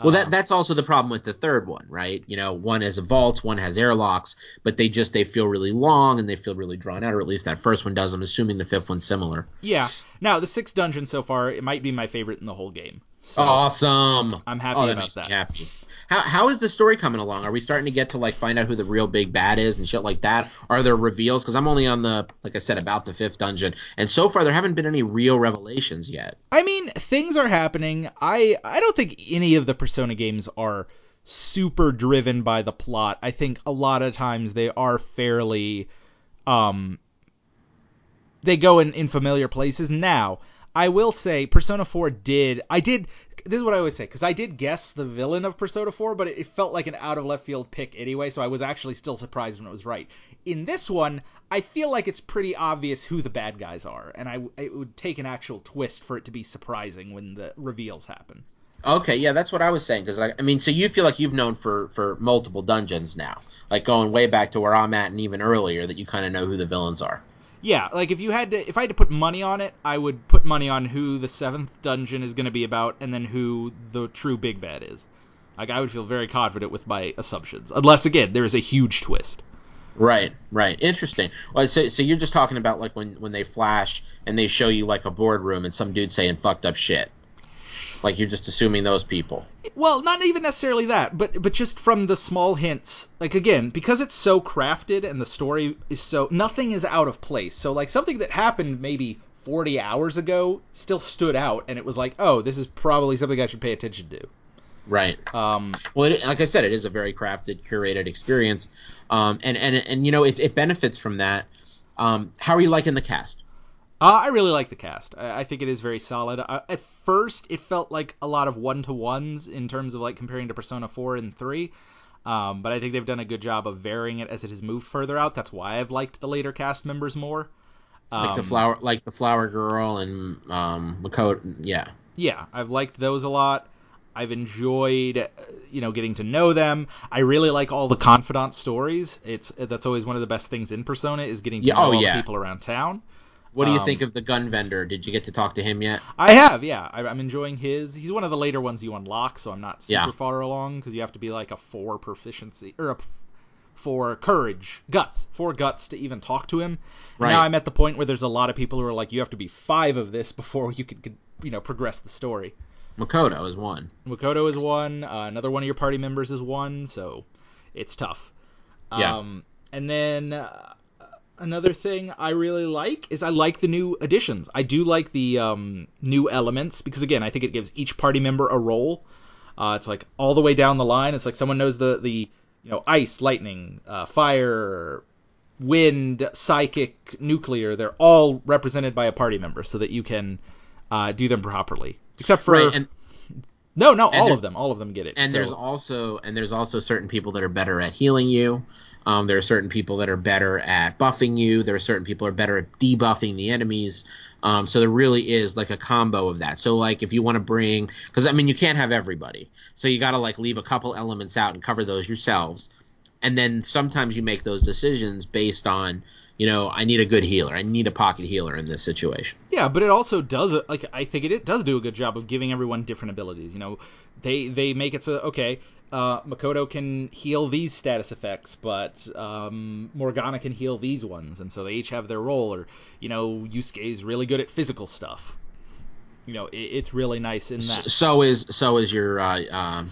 Well, that that's also the problem with the third one, right? You know, one has a vault, one has airlocks, but they just, they feel really long and they feel really drawn out, or at least that first one does. I'm assuming the fifth one's similar. Yeah. Now, the sixth dungeon so far, it might be my favorite in the whole game. So awesome. I'm happy oh, that about makes that. Me happy. How how is the story coming along? Are we starting to get to like find out who the real big bad is and shit like that? Are there reveals? Because I'm only on the, like I said, about the fifth dungeon, and so far there haven't been any real revelations yet. I mean, things are happening. I I don't think any of the Persona games are super driven by the plot. I think a lot of times they are fairly, um, they go in, in familiar places now. I will say Persona four did – I did – this is what I always say, because I did guess the villain of Persona four, but it, it felt like an out-of-left-field pick anyway, so I was actually still surprised when it was right. In this one, I feel like it's pretty obvious who the bad guys are, and I, it would take an actual twist for it to be surprising when the reveals happen. Okay, yeah, that's what I was saying, because, I, I mean, so you feel like you've known for, for multiple dungeons now, like going way back to where I'm at and even earlier, that you kind of know who the villains are. Yeah, like if you had to, if I had to put money on it, I would put money on who the seventh dungeon is going to be about, and then who the true big bad is. Like I would feel very confident with my assumptions, unless again there is a huge twist. Right, right, interesting. Well, so, so you're just talking about like when, when they flash and they show you like a boardroom and some dude saying fucked up shit. Like you're just assuming those people. Well, not even necessarily that, but but just from the small hints. Like again, because it's so crafted and the story is so, nothing is out of place. So like something that happened maybe forty hours ago still stood out, and it was like, oh, this is probably something I should pay attention to. Right. Um, well, it, like I said, it is a very crafted, curated experience, um, and and and you know it, it benefits from that. Um, how are you liking the cast? Uh, I really like the cast. I, I think it is very solid. I, at first, it felt like a lot of one-to-ones in terms of like comparing to Persona four and three. Um, but I think they've done a good job of varying it as it has moved further out. That's why I've liked the later cast members more. Um, like the flower, like the flower girl and um, Makoto. Yeah, yeah, I've liked those a lot. I've enjoyed, you know, getting to know them. I really like all the confidant stories. It's that's always one of the best things in Persona is getting to yeah, know oh, all yeah. the people around town. What do you um, think of the gun vendor? Did you get to talk to him yet? I have, yeah. I, I'm enjoying his. He's one of the later ones you unlock, so I'm not super yeah. far along because you have to be like a four proficiency or a four courage, guts, four guts to even talk to him. Right. Now I'm at the point where there's a lot of people who are like, you have to be five of this before you could, could you know, progress the story. Makoto is one. Makoto is one. Uh, another one of your party members is one, so it's tough. Yeah. Um, and then. Uh, Another thing I really like is I like the new additions. I do like the um, new elements because, again, I think it gives each party member a role. Uh, it's like all the way down the line. It's like someone knows the, the you know, ice, lightning, uh, fire, wind, psychic, nuclear. They're all represented by a party member so that you can uh, do them properly. Except for... Right, and- No, no, all of them. All of them get it. And so. there's also and there's also certain people that are better at healing you. Um, there are certain people that are better at buffing you. There are certain people that are better at debuffing the enemies. Um, so there really is like a combo of that. So like if you want to bring – because, I mean, you can't have everybody. So you got to like leave a couple elements out and cover those yourselves. And then sometimes you make those decisions based on, you know, I need a good healer. I need a pocket healer in this situation. Yeah, but it also does, like, I think it does do a good job of giving everyone different abilities. You know, they they make it so, okay, uh, Makoto can heal these status effects, but um, Morgana can heal these ones. And so they each have their role. Or, you know, Yusuke is really good at physical stuff. You know, it, it's really nice in that. So is, so is your... Uh, uh...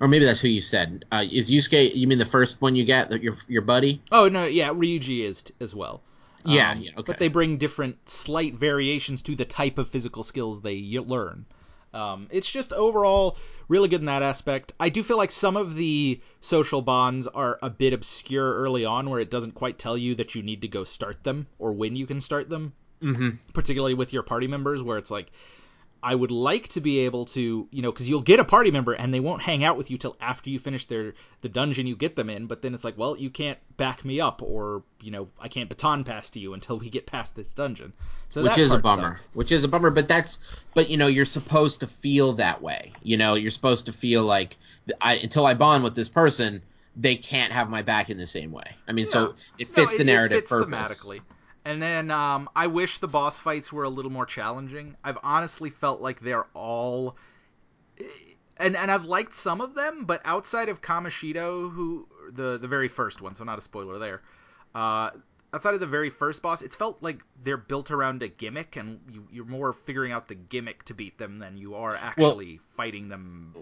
Or maybe that's who you said. Uh, is Yusuke, you mean the first one you get, your your buddy? Oh, no, yeah, Ryuji is t- as well. Um, yeah, yeah, okay. But they bring different slight variations to the type of physical skills they learn. Um, it's just overall really good in that aspect. I do feel like some of the social bonds are a bit obscure early on where it doesn't quite tell you that you need to go start them or when you can start them, mm-hmm. particularly with your party members where it's like, I would like to be able to, you know, because you'll get a party member and they won't hang out with you till after you finish their the dungeon you get them in. But then it's like, well, you can't back me up or, you know, I can't baton pass to you until we get past this dungeon. So which is a bummer, sucks. which is a bummer. But that's but, you know, you're supposed to feel that way. You know, you're supposed to feel like I, until I bond with this person, they can't have my back in the same way. I mean, yeah. so it fits no, the narrative it fits purpose. Thematically. And then um, I wish the boss fights were a little more challenging. I've honestly felt like they're all... And and I've liked some of them, but outside of Kamoshido, who the, the very first one, so not a spoiler there. Uh, outside of the very first boss, it's felt like they're built around a gimmick, and you, you're more figuring out the gimmick to beat them than you are actually well, fighting them.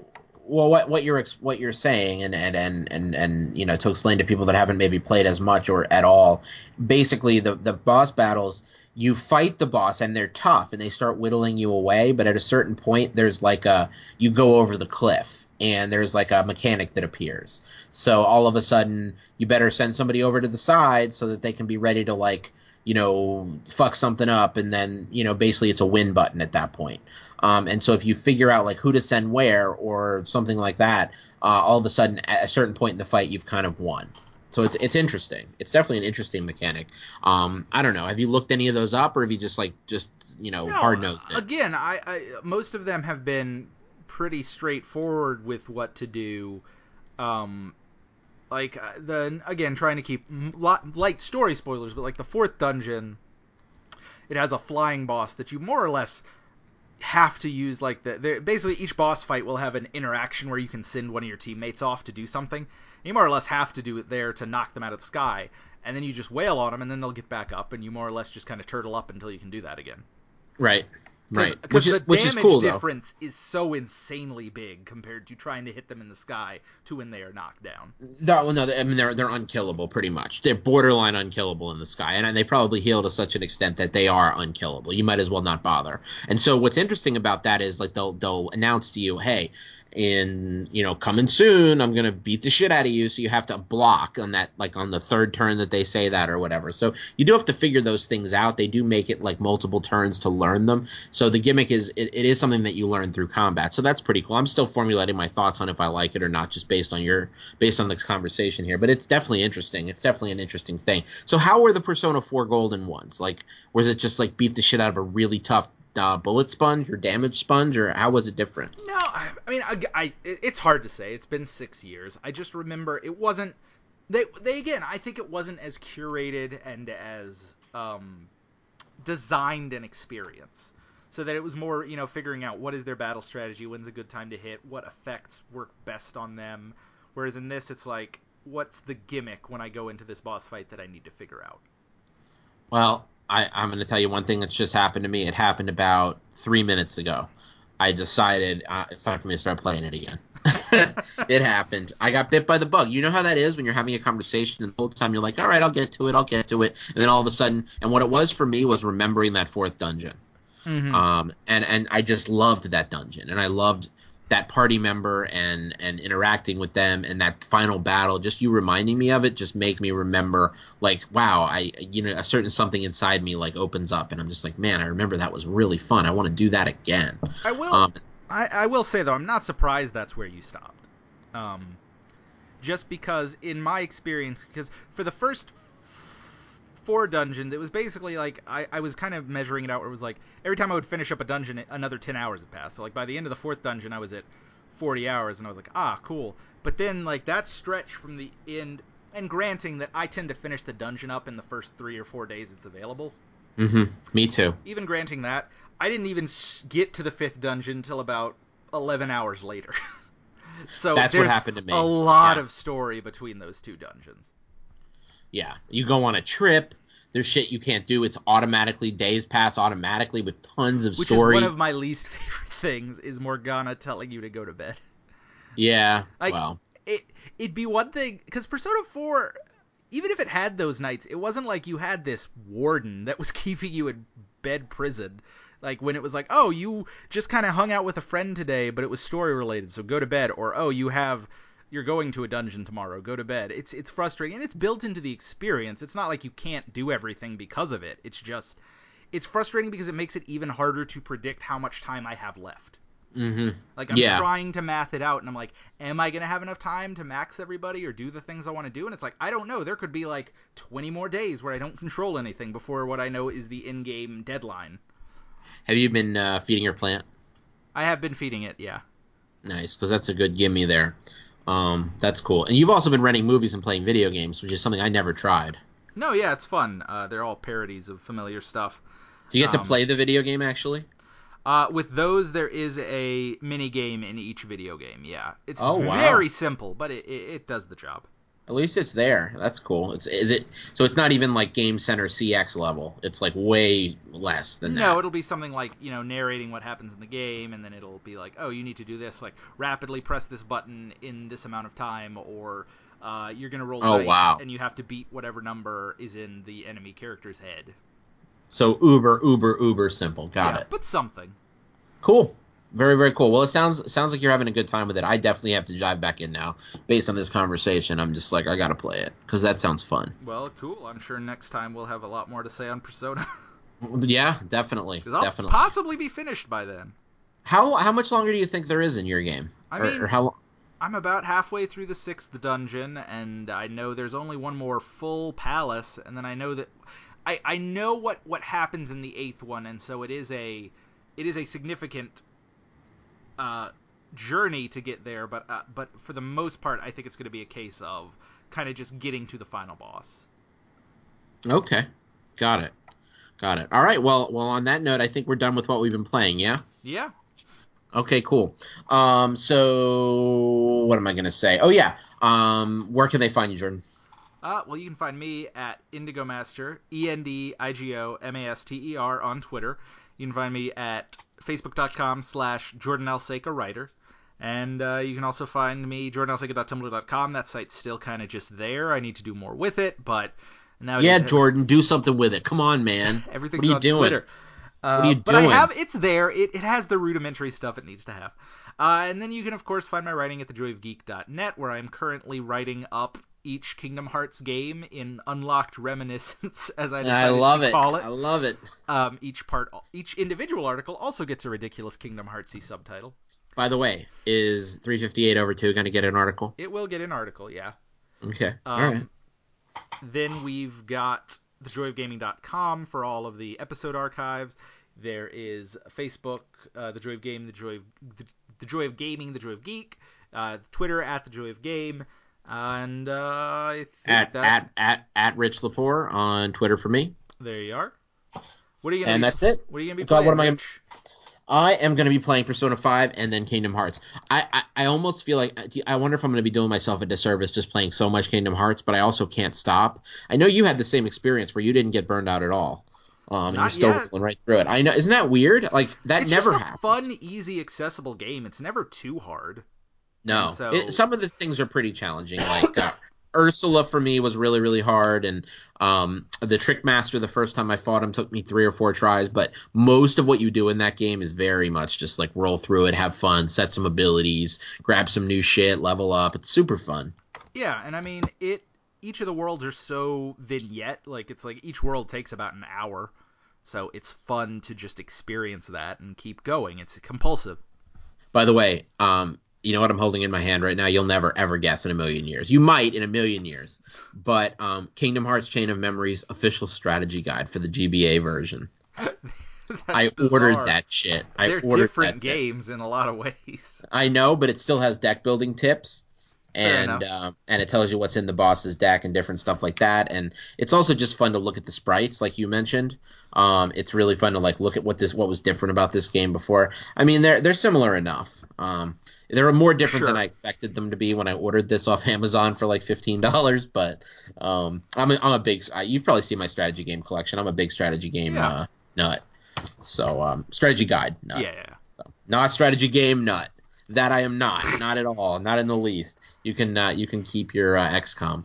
Well, what what you're what you're saying, and and, and and and you know, to explain to people that haven't maybe played as much or at all, basically the the boss battles, you fight the boss and they're tough and they start whittling you away, but at a certain point there's like a you go over the cliff and there's like a mechanic that appears. So all of a sudden you better send somebody over to the side so that they can be ready to like, you know, fuck something up, and then, you know, basically it's a win button at that point. Um, and so if you figure out, like, who to send where or something like that, uh, all of a sudden, at a certain point in the fight, you've kind of won. So it's it's interesting. It's definitely an interesting mechanic. Um, I don't know. Have you looked any of those up, or have you just, like, just, you know, no, hard-nosed it? Again, I, I most of them have been pretty straightforward with what to do. Um Like, the again, trying to keep light story spoilers, but, like, the fourth dungeon, it has a flying boss that you more or less have to use, like, the basically each boss fight will have an interaction where you can send one of your teammates off to do something. You more or less have to do it there to knock them out of the sky, and then you just wail on them, and then they'll get back up, and you more or less just kind of turtle up until you can do that again. Right, right. Because the which damage is cool, difference though. Is so insanely big compared to trying to hit them in the sky to when they are knocked down. That, well, no, I mean, they're they're unkillable pretty much. They're borderline unkillable in the sky, and they probably heal to such an extent that they are unkillable. You might as well not bother. And so what's interesting about that is like they'll they'll announce to you, hey, in, you know, coming soon, I'm going to beat the shit out of you. So you have to block on that, like on the third turn that they say that or whatever. So you do have to figure those things out. They do make it like multiple turns to learn them. So the gimmick is, it, it is something that you learn through combat. So that's pretty cool. I'm still formulating my thoughts on if I like it or not, just based on your, based on the conversation here, but it's definitely interesting. It's definitely an interesting thing. So how were the Persona four Golden ones? Like, was it just like beat the shit out of a really tough Uh, bullet sponge or damage sponge, or how was it different? No, I, I mean, I, I, it's hard to say. It's been six years. I just remember it wasn't. They, they again. I think it wasn't as curated and as um, designed an experience, so that it was more, you know, figuring out what is their battle strategy, when's a good time to hit, what effects work best on them. Whereas in this, it's like, what's the gimmick when I go into this boss fight that I need to figure out? Well, I, I'm going to tell you one thing that's just happened to me. It happened about three minutes ago. I decided uh, it's time for me to start playing it again. It happened. I got bit by the bug. You know how that is when you're having a conversation and the whole time you're like, all right, I'll get to it, I'll get to it. And then all of a sudden, and what it was for me was remembering that fourth dungeon. Mm-hmm. Um, and, and I just loved that dungeon. And I loved that party member and, and interacting with them, and that final battle, just you reminding me of it just makes me remember, like, wow, I, you know, a certain something inside me like opens up, and I'm just like, man, I remember that was really fun. I want to do that again. I will, um, I, I will say though, I'm not surprised that's where you stopped. Um, just because in my experience, because for the first four dungeons, it was basically like I, I was kind of measuring it out where it was like every time I would finish up a dungeon, another ten hours had passed. So like by the end of the fourth dungeon, I was at forty hours, and I was like, ah, cool. But then like that stretch from the end, and granting that I tend to finish the dungeon up in the first three or four days it's available. Mm-hmm. Me too. Even granting that, I didn't even get to the fifth dungeon until about eleven hours later. So that's what happened to me. A lot yeah. of story between those two dungeons. Yeah, you go on a trip, there's shit you can't do. It's automatically, days pass automatically with tons of Which story. Which is one of my least favorite things, is Morgana telling you to go to bed. Yeah, like, well. It, it'd be one thing, because Persona four, even if it had those nights, it wasn't like you had this warden that was keeping you in bed prison. Like, when it was like, oh, you just kind of hung out with a friend today, but it was story-related, so go to bed. Or, oh, you have... you're going to a dungeon tomorrow, go to bed. It's it's frustrating, and it's built into the experience. It's not like you can't do everything because of it. It's just, it's frustrating because it makes it even harder to predict how much time I have left. Mm-hmm. Like, I'm yeah. trying to math it out, and I'm like, am I going to have enough time to max everybody or do the things I want to do? And it's like, I don't know. There could be, like, twenty more days where I don't control anything before what I know is the in-game deadline. Have you been uh, feeding your plant? I have been feeding it, yeah. Nice, because that's a good gimme there. Um, that's cool. And you've also been renting movies and playing video games, which is something I never tried. No, yeah, it's fun. Uh, they're all parodies of familiar stuff. Do you get um, to play the video game, actually? Uh, with those, there is a mini-game in each video game, yeah. It's oh, very wow. simple, but it, it, it does the job. At least it's there. That's cool. It's is it So it's not even like Game Center C X level. It's like way less than no, that. No, it'll be something like, you know, narrating what happens in the game, and then it'll be like, oh, you need to do this, like rapidly press this button in this amount of time, or uh, you're going to roll oh, dice, wow. and you have to beat whatever number is in the enemy character's head. So uber, uber, uber simple. Got yeah, it. But something. Cool. Very, very cool. Well, it sounds sounds like you're having a good time with it. I definitely have to dive back in now. Based on this conversation, I'm just like, I got to play it because that sounds fun. Well, cool. I'm sure next time we'll have a lot more to say on Persona. Yeah, definitely. Because I'll definitely. possibly be finished by then. How how much longer do you think there is in your game? I or, mean, or how... I'm about halfway through the sixth dungeon, and I know there's only one more full palace, and then I know that I, I know what, what happens in the eighth one, and so it is a it is a significant... Uh, journey to get there, but uh, but for the most part, I think it's going to be a case of kind of just getting to the final boss. Okay, got it, got it. All right, well, well, on that note, I think we're done with what we've been playing. Yeah. Yeah. Okay, cool. Um, so what am I going to say? Oh yeah. Um, where can they find you, Jordan? Uh, well, you can find me at Indigo Master, E N D I G O M A S T E R on Twitter. You can find me at facebook.com slash Jordan Alseca writer. And uh, you can also find me, jordan alseca dot tumblr dot com. That site's still kind of just there. I need to do more with it, but now... Yeah, Jordan, do something with it. Come on, man. Everything's what are you on doing? Twitter. Uh, what are you doing? But I have, it's there. It, it has the rudimentary stuff it needs to have. Uh, and then you can, of course, find my writing at the joy of geek dot net, where I'm currently writing up each Kingdom Hearts game in Unlocked Reminiscence, as I decided I love to it. call it. I love it. Um, each part, each individual article also gets a ridiculous Kingdom Heartsy subtitle. By the way, is three fifty-eight over two going to get an article? It will get an article, yeah. Okay, um, all right. Then we've got the joy of gaming dot com for all of the episode archives. There is Facebook, uh, The Joy of Game, The Joy of, the, the Joy of Gaming, The Joy of Geek, uh, Twitter at The Joy of Game, and uh, I think at, that... at at at Rich Lepore on Twitter for me. There you are. What are you? Gonna and be, that's it. What are you gonna be? God, playing, what am I? Gonna... I am going to be playing Persona five and then Kingdom Hearts. I, I, I almost feel like – I wonder if I'm going to be doing myself a disservice just playing so much Kingdom Hearts, but I also can't stop. I know you had the same experience where you didn't get burned out at all. Um, and Not you're still rolling right through it. I know. Isn't that weird? Like that it's never happens. It's just a fun, easy, accessible game. It's never too hard. No. So... It, some of the things are pretty challenging. Like uh, Ursula for me was really, really hard, and – Um, the Trick Master, the first time I fought him, took me three or four tries, but most of what you do in that game is very much just like roll through it, have fun, set some abilities, grab some new shit, level up. It's super fun. Yeah, and I mean, it. Each of the worlds are so vignette, like it's like each world takes about an hour, so it's fun to just experience that and keep going. It's compulsive. By the way, um, you know what I'm holding in my hand right now? You'll never, ever guess in a million years. You might in a million years. But um, Kingdom Hearts Chain of Memories official strategy guide for the G B A version. I bizarre. ordered that shit. I They're ordered different that games shit. in a lot of ways. I know, but it still has deck building tips. And uh, and it tells you what's in the boss's deck and different stuff like that. And it's also just fun to look at the sprites, like you mentioned. Um, it's really fun to like look at what this what was different about this game before. I mean, they're they're similar enough. Um, they were more different sure. than I expected them to be when I ordered this off Amazon for like fifteen dollars. But um, I'm a, I'm a big uh, you've probably seen my strategy game collection. I'm a big strategy game yeah. uh, nut. So um, strategy guide nut. Yeah, yeah. So not strategy game nut. That I am not, not at all, not in the least. You can uh, you can keep your uh, X COM.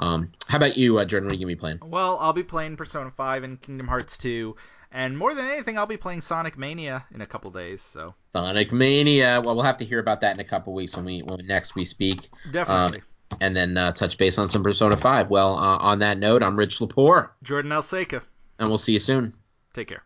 Um, how about you, uh, Jordan? What are you going to be playing? Well, I'll be playing Persona five and Kingdom Hearts two. And more than anything, I'll be playing Sonic Mania in a couple days. So Sonic Mania. Well, we'll have to hear about that in a couple weeks when we when next we speak. Definitely. Um, and then uh, touch base on some Persona five. Well, uh, on that note, I'm Rich Lepore. Jordan Alseca. And we'll see you soon. Take care.